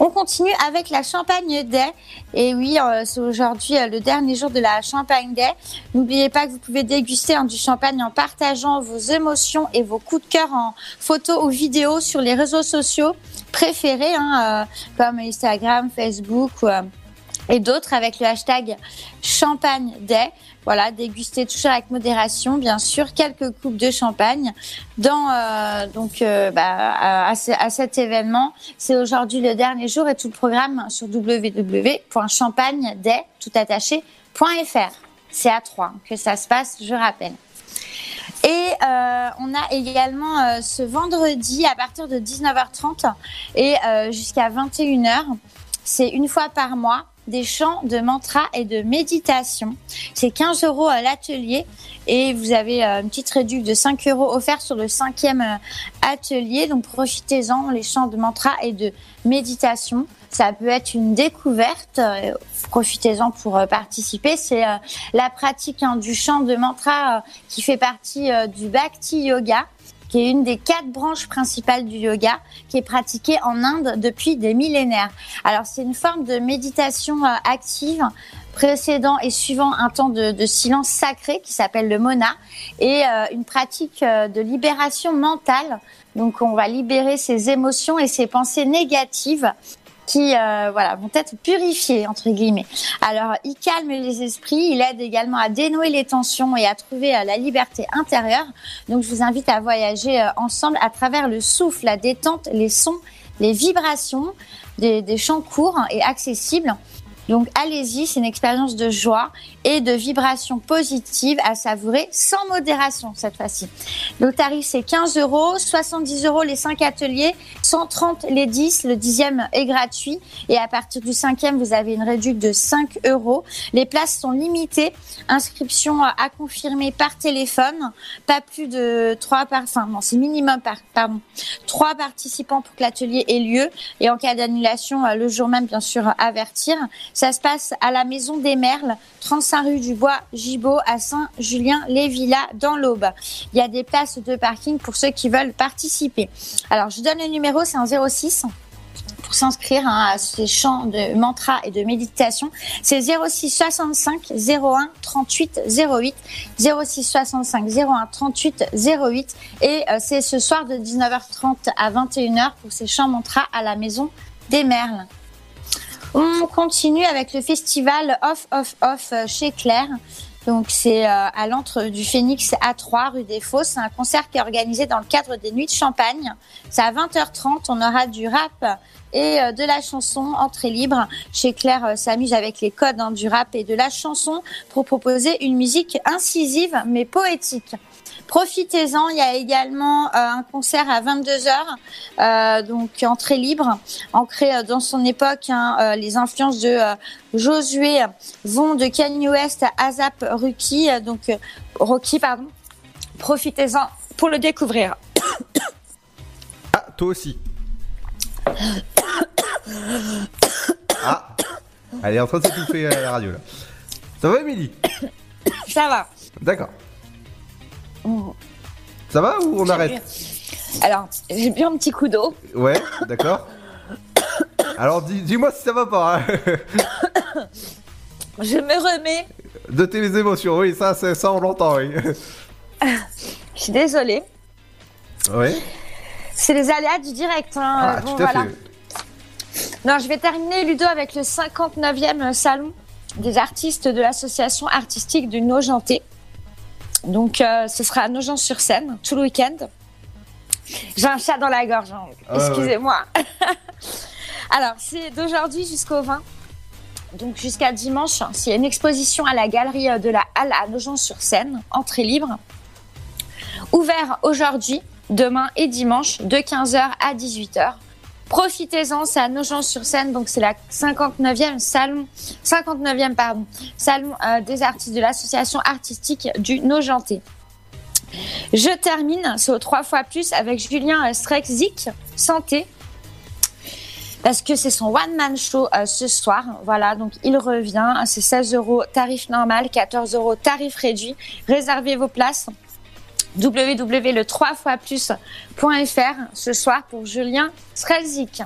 On continue avec la Champagne Day. Et oui, euh, c'est aujourd'hui euh, le dernier jour de la Champagne Day. N'oubliez pas que vous pouvez déguster hein, du champagne en partageant vos émotions et vos coups de cœur en photo ou vidéo sur les réseaux sociaux préférés, hein, euh, comme Instagram, Facebook ou, euh, et d'autres, avec le hashtag Champagne Day. Voilà, déguster toujours avec modération, bien sûr, quelques coupes de champagne dans euh, donc euh, bah, à, à cet événement. C'est aujourd'hui le dernier jour et tout le programme sur w w w point champagne day tout attaché point f r. C'est à trois que ça se passe, je rappelle. Et euh, on a également euh, ce vendredi à partir de dix-neuf heures trente et euh, jusqu'à vingt et une heures, c'est une fois par mois, des chants de mantra et de méditation. C'est quinze euros à l'atelier et vous avez une petite réduction de cinq euros offerte sur le cinquième atelier. Donc profitez-en, les chants de mantra et de méditation. Ça peut être une découverte, profitez-en pour participer. C'est la pratique du chant de mantra qui fait partie du Bhakti Yoga, qui est une des quatre branches principales du yoga, qui est pratiquée en Inde depuis des millénaires. Alors, c'est une forme de méditation euh, active, précédant et suivant un temps de, de silence sacré qui s'appelle le mona, et euh, une pratique euh, de libération mentale. Donc, on va libérer ses émotions et ses pensées négatives qui euh, voilà, vont être purifiées, entre guillemets. Alors, il calme les esprits, il aide également à dénouer les tensions et à trouver euh, la liberté intérieure. Donc, je vous invite à voyager euh, ensemble à travers le souffle, la détente, les sons, les vibrations, des, des chants courts et accessibles. Donc, allez-y, c'est une expérience de joie et de vibrations positives à savourer sans modération cette fois-ci. Le tarif, c'est quinze euros, soixante-dix euros les cinq ateliers, cent trente les dix, le dixième est gratuit. Et à partir du cinquième, vous avez une réduction de cinq euros. Les places sont limitées, inscription à confirmer par téléphone, pas plus de trois par, enfin, non, c'est minimum par, pardon, trois participants pour que l'atelier ait lieu. Et en cas d'annulation, le jour même, bien sûr, avertir. Ça se passe à la Maison des Merles, trente-cinq rue du Bois Gibault à Saint-Julien-les-Villas dans l'Aube. Il y a des places de parking pour ceux qui veulent participer. Alors, je donne le numéro, c'est un zéro six pour s'inscrire hein, à ces chants de mantra et de méditation. C'est zéro six soixante-cinq zéro un trente-huit zéro huit, zéro six soixante-cinq zéro un trente-huit zéro huit, et euh, c'est ce soir de dix-neuf heures trente à vingt et une heures pour ces chants mantra à la Maison des Merles. On continue avec le festival Off Off Off chez Claire. Donc c'est à l'antre du Phénix à Troyes, rue des Fosses. C'est un concert qui est organisé dans le cadre des Nuits de Champagne. C'est à vingt heures trente, on aura du rap et de la chanson, entrée libre. Chez Claire s'amuse avec les codes hein, du rap et de la chanson pour proposer une musique incisive mais poétique. Profitez-en, il y a également euh, un concert à vingt-deux heures, euh, donc entrée libre, ancré euh, dans son époque, hein, euh, les influences de euh, Josué vont de Kanye West à ASAP Rocky, euh, donc euh, Rocky, pardon. Profitez-en pour le découvrir. Ah, toi aussi. Ah, elle est en train de s'étouffer à la radio là. Ça va, Émilie? Ça va. D'accord. Ça va ou on j'ai arrête bu... Alors, j'ai bu un petit coup d'eau. Ouais, d'accord. Alors, dis, dis-moi si ça va pas. Hein. Je me remets. De tes émotions, oui, ça, c'est, ça on l'entend, oui. Je suis désolée. Oui. C'est les aléas du direct. Hein. Ah, bon, tout à voilà. Fait. Non, je vais terminer, Ludo, avec le cinquante-neuvième salon des artistes de l'association artistique du Nogentais. Donc, euh, ce sera à Nogent-sur-Seine, tout le week-end. J'ai un chat dans la gorge, hein. euh, Excusez-moi. Ouais. Alors, c'est d'aujourd'hui jusqu'au vingt, donc jusqu'à dimanche. Hein, il y a une exposition à la Galerie de la Halle à Nogent-sur-Seine, entrée libre. Ouvert aujourd'hui, demain et dimanche, de quinze heures à dix-huit heures. Profitez-en, c'est à Nogent-sur-Seine, donc c'est la cinquante-neuvième salon, cinquante-neuvième pardon, salon euh, des artistes de l'association artistique du Nogentais. Je termine, c'est au trois fois plus avec Julien Strexik, santé, parce que c'est son one-man show euh, ce soir. Voilà, donc il revient, c'est seize euros tarif normal, quatorze euros tarif réduit. Réservez vos places. w w w point le trois fois plus point f r ce soir pour Julien Strelzik.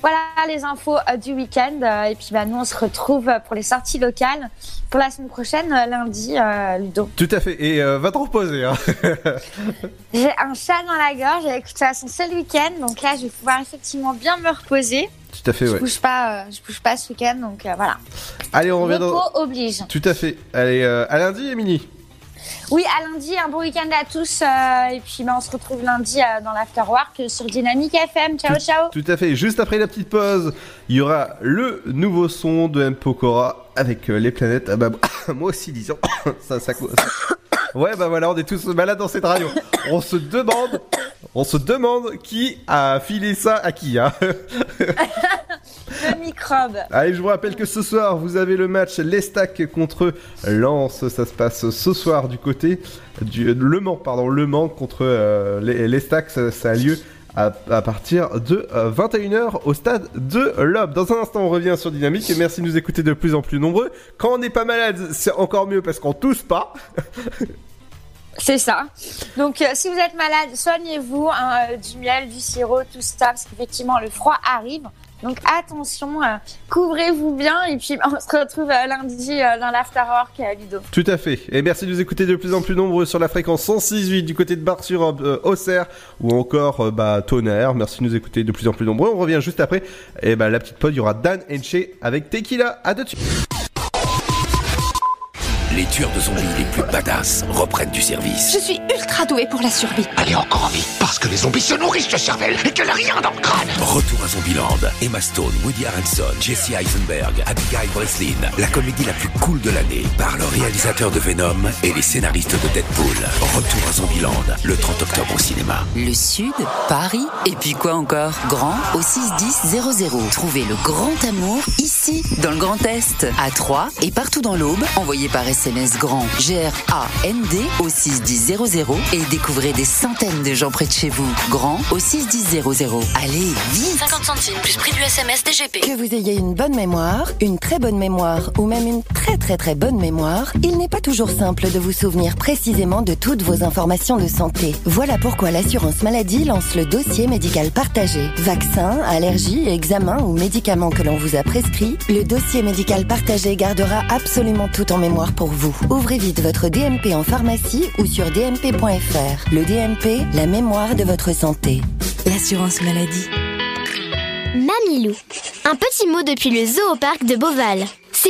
Voilà les infos euh, du week-end. Euh, et puis bah, nous, on se retrouve euh, pour les sorties locales pour la semaine prochaine, euh, lundi, euh, Ludo. Tout à fait. Et euh, va te reposer. Hein. J'ai un chat dans la gorge. Et, écoute, ça, c'est son seul week-end. Donc là, je vais pouvoir effectivement bien me reposer. Tout à fait, je ouais. Bouge pas, euh, je bouge pas ce week-end. Donc euh, voilà. Allez, on revient. Repos dans... oblige. Tout à fait. Allez, euh, à lundi, Émilie. Oui, à lundi, un bon week-end à tous. Euh, et puis, bah, on se retrouve lundi euh, dans l'Afterwork euh, sur Dynamique F M. Ciao, tout, ciao. Tout à fait. Juste après la petite pause, il y aura le nouveau son de M. Pokora avec euh, les planètes. Ah bah, moi aussi, disons. ça, ça, ça. Ouais, bah voilà, on est tous malades dans cette radio. On se demande, on se demande qui a filé ça à qui. Hein. Le microbe. Allez, je vous rappelle que ce soir, vous avez le match Lestac contre Lens. Ça se passe ce soir du côté du Le Mans, pardon, Le Mans contre euh, Lestac. Ça, ça a lieu à, à partir de euh, vingt et une heures au stade de l'Aube. Dans un instant, on revient sur Dynamique. Merci de nous écouter de plus en plus nombreux. Quand on n'est pas malade, c'est encore mieux parce qu'on tousse pas. C'est ça. Donc, euh, si vous êtes malade, soignez-vous, hein, euh, du miel, du sirop, tout ça, parce qu'effectivement, le froid arrive. Donc, attention, euh, couvrez-vous bien, et puis on se retrouve euh, lundi euh, dans l'Afterwork, euh, Ludo. Tout à fait. Et merci de nous écouter de plus en plus nombreux sur la fréquence cent six virgule huit du côté de Bar-sur-Aube, euh, Auxerre, ou encore euh, bah, Tonnerre. Merci de nous écouter de plus en plus nombreux. On revient juste après. Et bah, la petite pod, il y aura Dan Enche avec Tequila. À deux de suite. Les tueurs de zombies les plus badass reprennent du service. Je suis ultra douée pour la survie. Allez, encore en vie, parce que les zombies se nourrissent de cervelle et qu'elle a rien dans le crâne. Retour à Zombieland. Emma Stone, Woody Harrelson, Jesse Eisenberg, Abigail Breslin. La comédie la plus cool de l'année par le réalisateur de Venom et les scénaristes de Deadpool. Retour à Zombieland, le trente octobre au cinéma. Le Sud, Paris, et puis quoi encore? Grand au six cent dix. Trouvez le grand amour ici, dans le Grand Est, à Troyes et partout dans l'Aube. Envoyez par S M S. S M S GRAND, G R A N D au six cent dix et découvrez des centaines de gens près de chez vous. GRAND au six cent dix. Allez, vite! cinquante centimes plus prix du S M S D G P. Que vous ayez une bonne mémoire, une très bonne mémoire ou même une très très très bonne mémoire, il n'est pas toujours simple de vous souvenir précisément de toutes vos informations de santé. Voilà pourquoi l'assurance maladie lance le dossier médical partagé. Vaccins, allergies, examens ou médicaments que l'on vous a prescrits, le dossier médical partagé gardera absolument tout en mémoire pour vous. Ouvrez vite votre D M P en pharmacie ou sur d m p point f r. Le D M P, la mémoire de votre santé. L'assurance maladie. Mamilou. Un petit mot depuis le zoo au parc de Beauval. C'est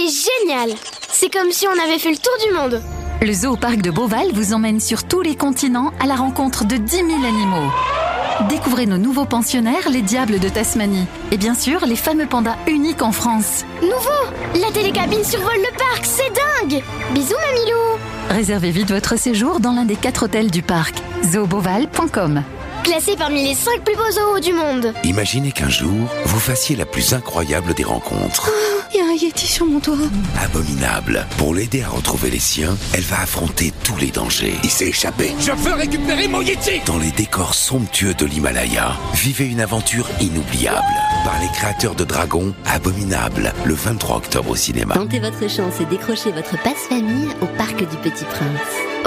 génial! C'est comme si on avait fait le tour du monde. Le zoo au parc de Beauval vous emmène sur tous les continents à la rencontre de dix mille animaux. Découvrez nos nouveaux pensionnaires, les diables de Tasmanie. Et bien sûr, les fameux pandas uniques en France. Nouveau! La télécabine survole le parc, c'est dingue! Bisous, Mamilou! Réservez vite votre séjour dans l'un des quatre hôtels du parc. zoo beauval point com. Classé parmi les cinq plus beaux zoos du monde. Imaginez qu'un jour, vous fassiez la plus incroyable des rencontres. Il oh, y a un yéti sur mon toit. Abominable. Pour l'aider à retrouver les siens, elle va affronter tous les dangers. Il s'est échappé. Je veux récupérer mon yéti. Dans les décors somptueux de l'Himalaya, vivez une aventure inoubliable. Par les créateurs de Dragon, Abominable, le vingt-trois octobre au cinéma. Tentez votre chance et décrochez votre passe-famille au Parc du Petit Prince.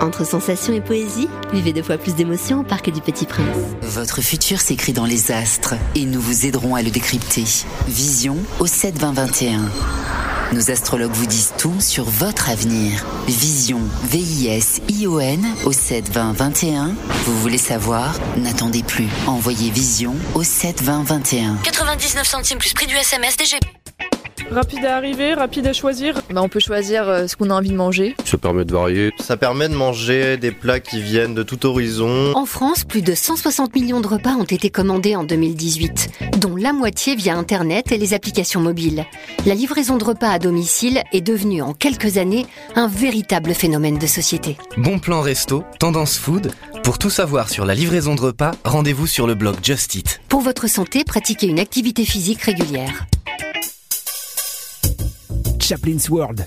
Entre sensations et poésie, vivez deux fois plus d'émotions au Parc du Petit Prince. Votre futur s'écrit dans les astres et nous vous aiderons à le décrypter. Vision au sept vingt vingt et un. Nos astrologues vous disent tout sur votre avenir. Vision, V I S I O N au sept vingt vingt et un. Vous voulez savoir? N'attendez plus. Envoyez Vision au sept vingt vingt et un. quatre-vingt-dix-neuf centimes plus prix du S M S D G P. Rapide à arriver, rapide à choisir. Bah on peut choisir ce qu'on a envie de manger. Ça permet de varier. Ça permet de manger des plats qui viennent de tout horizon. En France, plus de cent soixante millions de repas ont été commandés en deux mille dix-huit, dont la moitié via Internet et les applications mobiles. La livraison de repas à domicile est devenue en quelques années un véritable phénomène de société. Bon plan resto, tendance food. Pour tout savoir sur la livraison de repas, rendez-vous sur le blog Just Eat. Pour votre santé, pratiquez une activité physique régulière. Chaplin's World.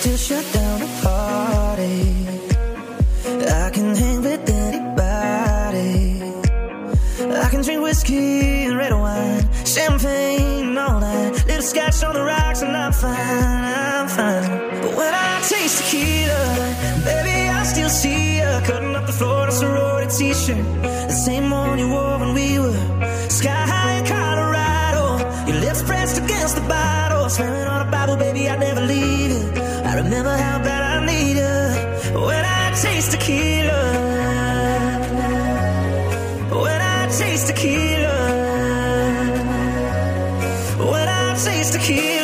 still shut down a party. I can hang with anybody. I can drink whiskey and red wine, champagne all night, little scotch on the rocks, and I'm fine, I'm fine. But when I taste tequila, baby, I still see you cutting up the floor in a sorority t-shirt, the same one you wore when we were sky high in Colorado. Your lips pressed against the bottle, swearing on a Bible, baby, I'd never leave you. I remember how bad I need you when I taste tequila. When I taste tequila. When I taste tequila.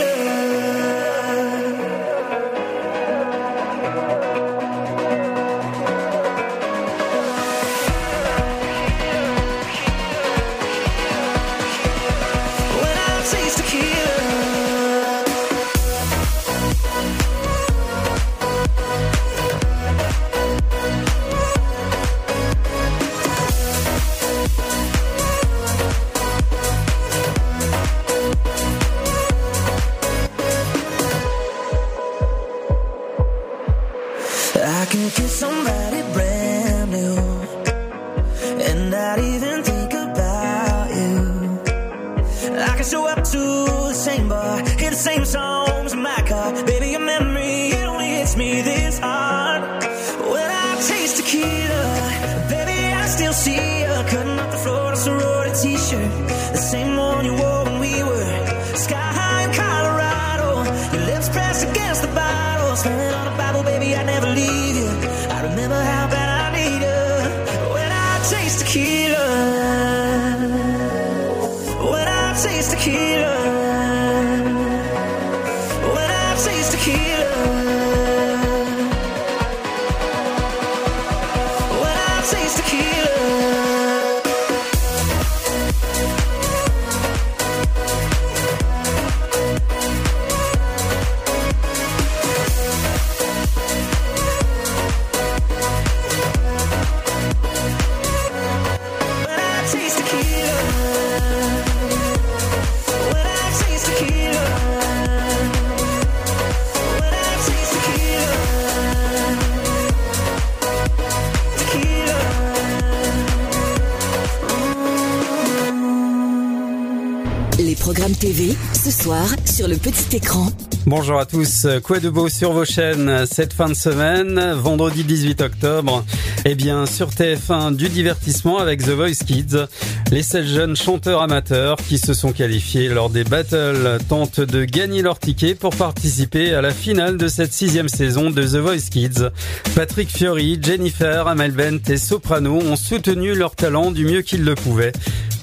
T V, ce soir, sur le petit écran. Bonjour à tous, quoi de beau sur vos chaînes cette fin de semaine, vendredi dix-huit octobre, eh bien sur T F un, du divertissement avec The Voice Kids. Les sept jeunes chanteurs amateurs qui se sont qualifiés lors des battles tentent de gagner leur ticket pour participer à la finale de cette sixième saison de The Voice Kids. Patrick Fiori, Jennifer, Amel Bent et Soprano ont soutenu leur talent du mieux qu'ils le pouvaient.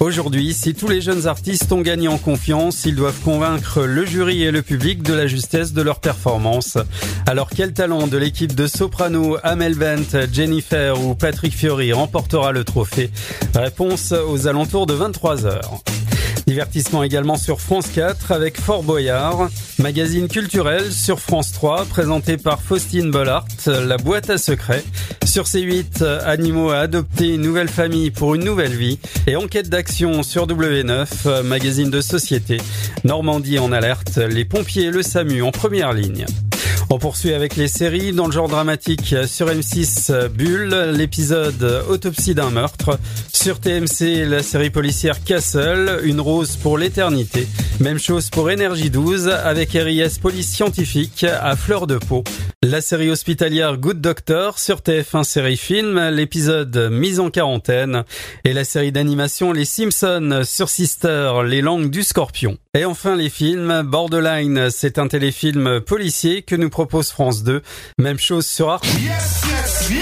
Aujourd'hui, si tous les jeunes artistes ont gagné en confiance, ils doivent convaincre le jury et le public de la justesse de leur performance. Alors quel talent de l'équipe de Soprano, Amel Bent, Jennifer ou Patrick Fiori remportera le trophée? Réponse aux alentours de vingt-trois heures. Divertissement également sur France quatre avec Fort Boyard, magazine culturel sur France trois présenté par Faustine Bollard, La boîte à secrets. Sur C huit, Animaux à adopter, une nouvelle famille pour une nouvelle vie, et Enquête d'action sur W neuf, magazine de société. Normandie en alerte, les pompiers et le SAMU en première ligne. On poursuit avec les séries dans le genre dramatique sur M six, Bulle, l'épisode Autopsie d'un meurtre. Sur T M C, la série policière Castle, Une rose pour l'éternité. Même chose pour Énergie douze avec R I S Police Scientifique à fleur de peau. La série hospitalière Good Doctor sur T F un série film, l'épisode Mise en quarantaine. Et la série d'animation Les Simpsons sur Sister, Les langues du scorpion. Et enfin les films, Borderline, c'est un téléfilm policier que nous propose France deux. Même chose sur Arte. Yes, yes, here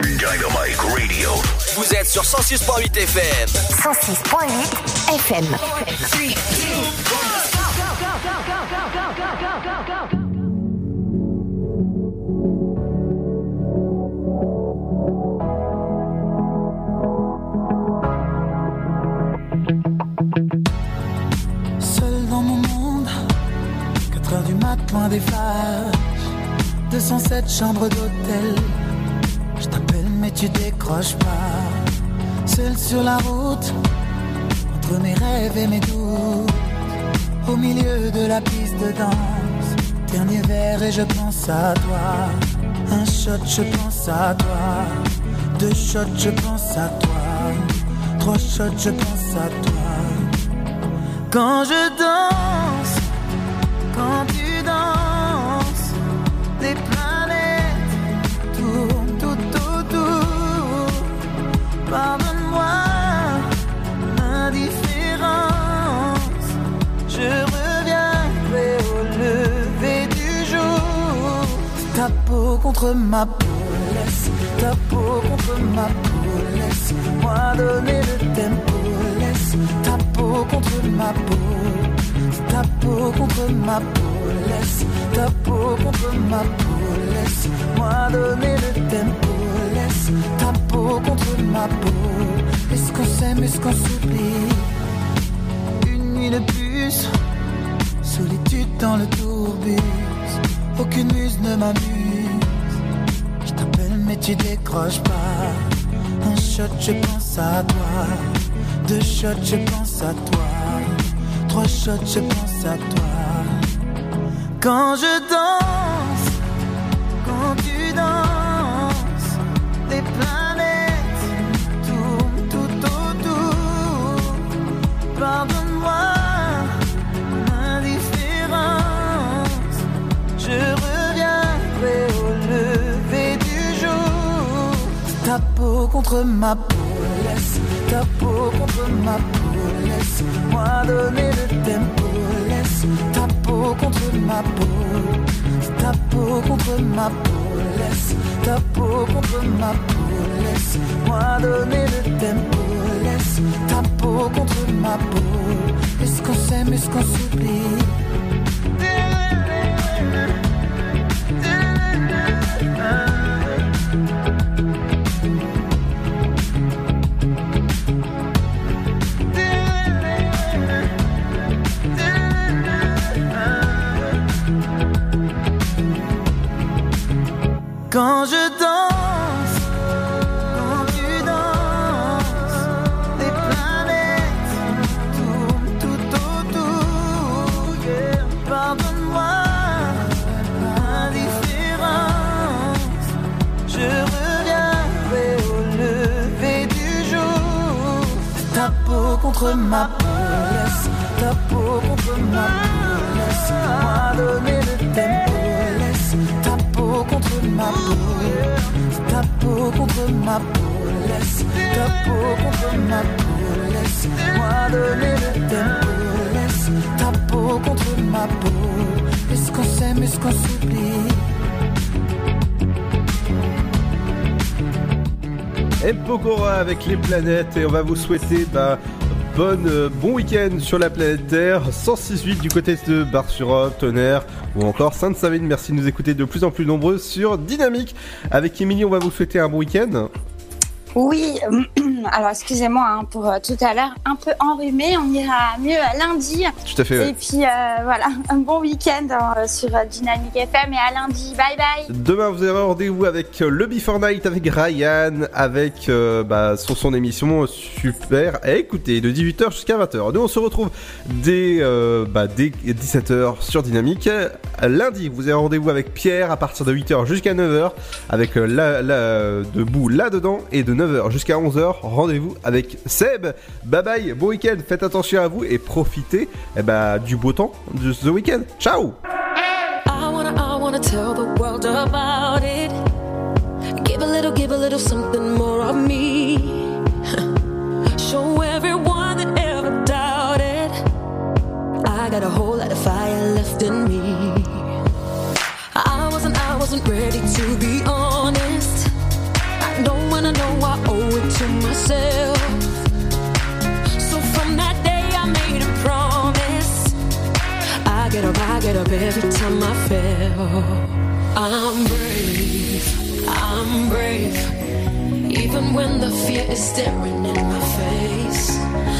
we go. Dynamic Radio. Vous êtes sur cent six virgule huit F M. cent six virgule huit F M. trois, deux, un. Loin des phares, deux cent sept chambres d'hôtel. Je t'appelle mais tu décroches pas. Seul sur la route, entre mes rêves et mes doutes, au milieu de la piste de danse, dernier verre et je pense à toi. Un shot, je pense à toi. Deux shots, je pense à toi. Trois shots, je pense à toi. Quand je danse, quand tu danses, les planètes tournent tout autour. Pardonne-moi l'indifférence, je reviendrai au lever du jour. Ta peau contre ma peau, laisse ta peau contre ma peau, laisse-moi donner le tempo, laisse ta peau contre ma peau, ta peau contre ma peau, laisse ta peau contre ma peau, laisse-moi donner le tempo, laisse ta peau contre ma peau. Est-ce qu'on s'aime, est-ce qu'on s'oublie? Une nuit de plus, solitude dans le tourbus. Aucune muse ne m'amuse. Je t'appelle mais tu décroches pas. Un shot, je pense à toi. Deux shots, je pense à toi. Trois shots, je pense à toi. Quand je danse, quand tu danses, t'es plein. Pardonne-moi l'indifférence, je reviendrai au lever du jour. Ta peau contre ma peau, laisse ta peau contre ma peau, laisse-moi donner le tempo, laisse ta peau contre ma peau, ta peau contre ma peau, laisse ta peau contre ma peau, laisse-moi donner le tempo, laisse ta peau contre ma peau. Est-ce qu'on s'aime, est-ce qu'on s'oublie? Quand je danse, quand tu danses, les planètes tournent tout autour. Yeah. Pardonne-moi l'indifférence, je reviendrai au lever du jour. Ta peau contre ma peau, laisse ta peau contre ma peau, laisse-moi donner le tempo, laisse ta peau contre ma peau, ta peau contre ma peau, laisse ta peau contre ma peau, laisse-moi donner le tempo, laisse ta peau contre ma peau. Est-ce qu'on s'aime, est-ce qu'on s'oublie? Et Pokora avec les planètes, et on va vous souhaiter bah, bonne, euh, bon week-end sur la planète Terre, cent six virgule huit du côté de Bar-sur-Aube, Tonnerre ou encore Sainte-Savine. Merci de nous écouter de plus en plus nombreux sur Dynamique. Avec Émilie, on va vous souhaiter un bon week-end. Oui, alors excusez-moi hein, pour euh, tout à l'heure, un peu enrhumé, on ira mieux euh, lundi. Tout à fait. Et ouais. puis euh, voilà, un bon week-end euh, sur euh, Dynamique F M et à lundi, bye bye. Demain vous avez rendez-vous avec euh, le Before Night, avec Ryan, avec euh, bah, son, son émission super à écouter de dix-huit heures jusqu'à vingt heures. Nous on se retrouve dès, euh, bah, dès dix-sept heures sur Dynamique. Lundi vous avez rendez-vous avec Pierre à partir de huit heures jusqu'à neuf heures, avec euh, la, la, debout là-dedans, et de neuf heures jusqu'à onze heures, rendez-vous avec Seb. Bye bye, bon week-end, faites attention à vous et profitez eh bah, du beau temps de ce week-end. Ciao. I wanna, I wanna tell the world about it. Give a little, give a little something more of me. Show everyone that ever doubted I got a whole lot of fire left in me. I wasn't, I wasn't ready to be honest. Don't wanna know I owe it to myself. So from that day I made a promise. I get up, I get up every time I fail. I'm brave, I'm brave. Even when the fear is staring in my face.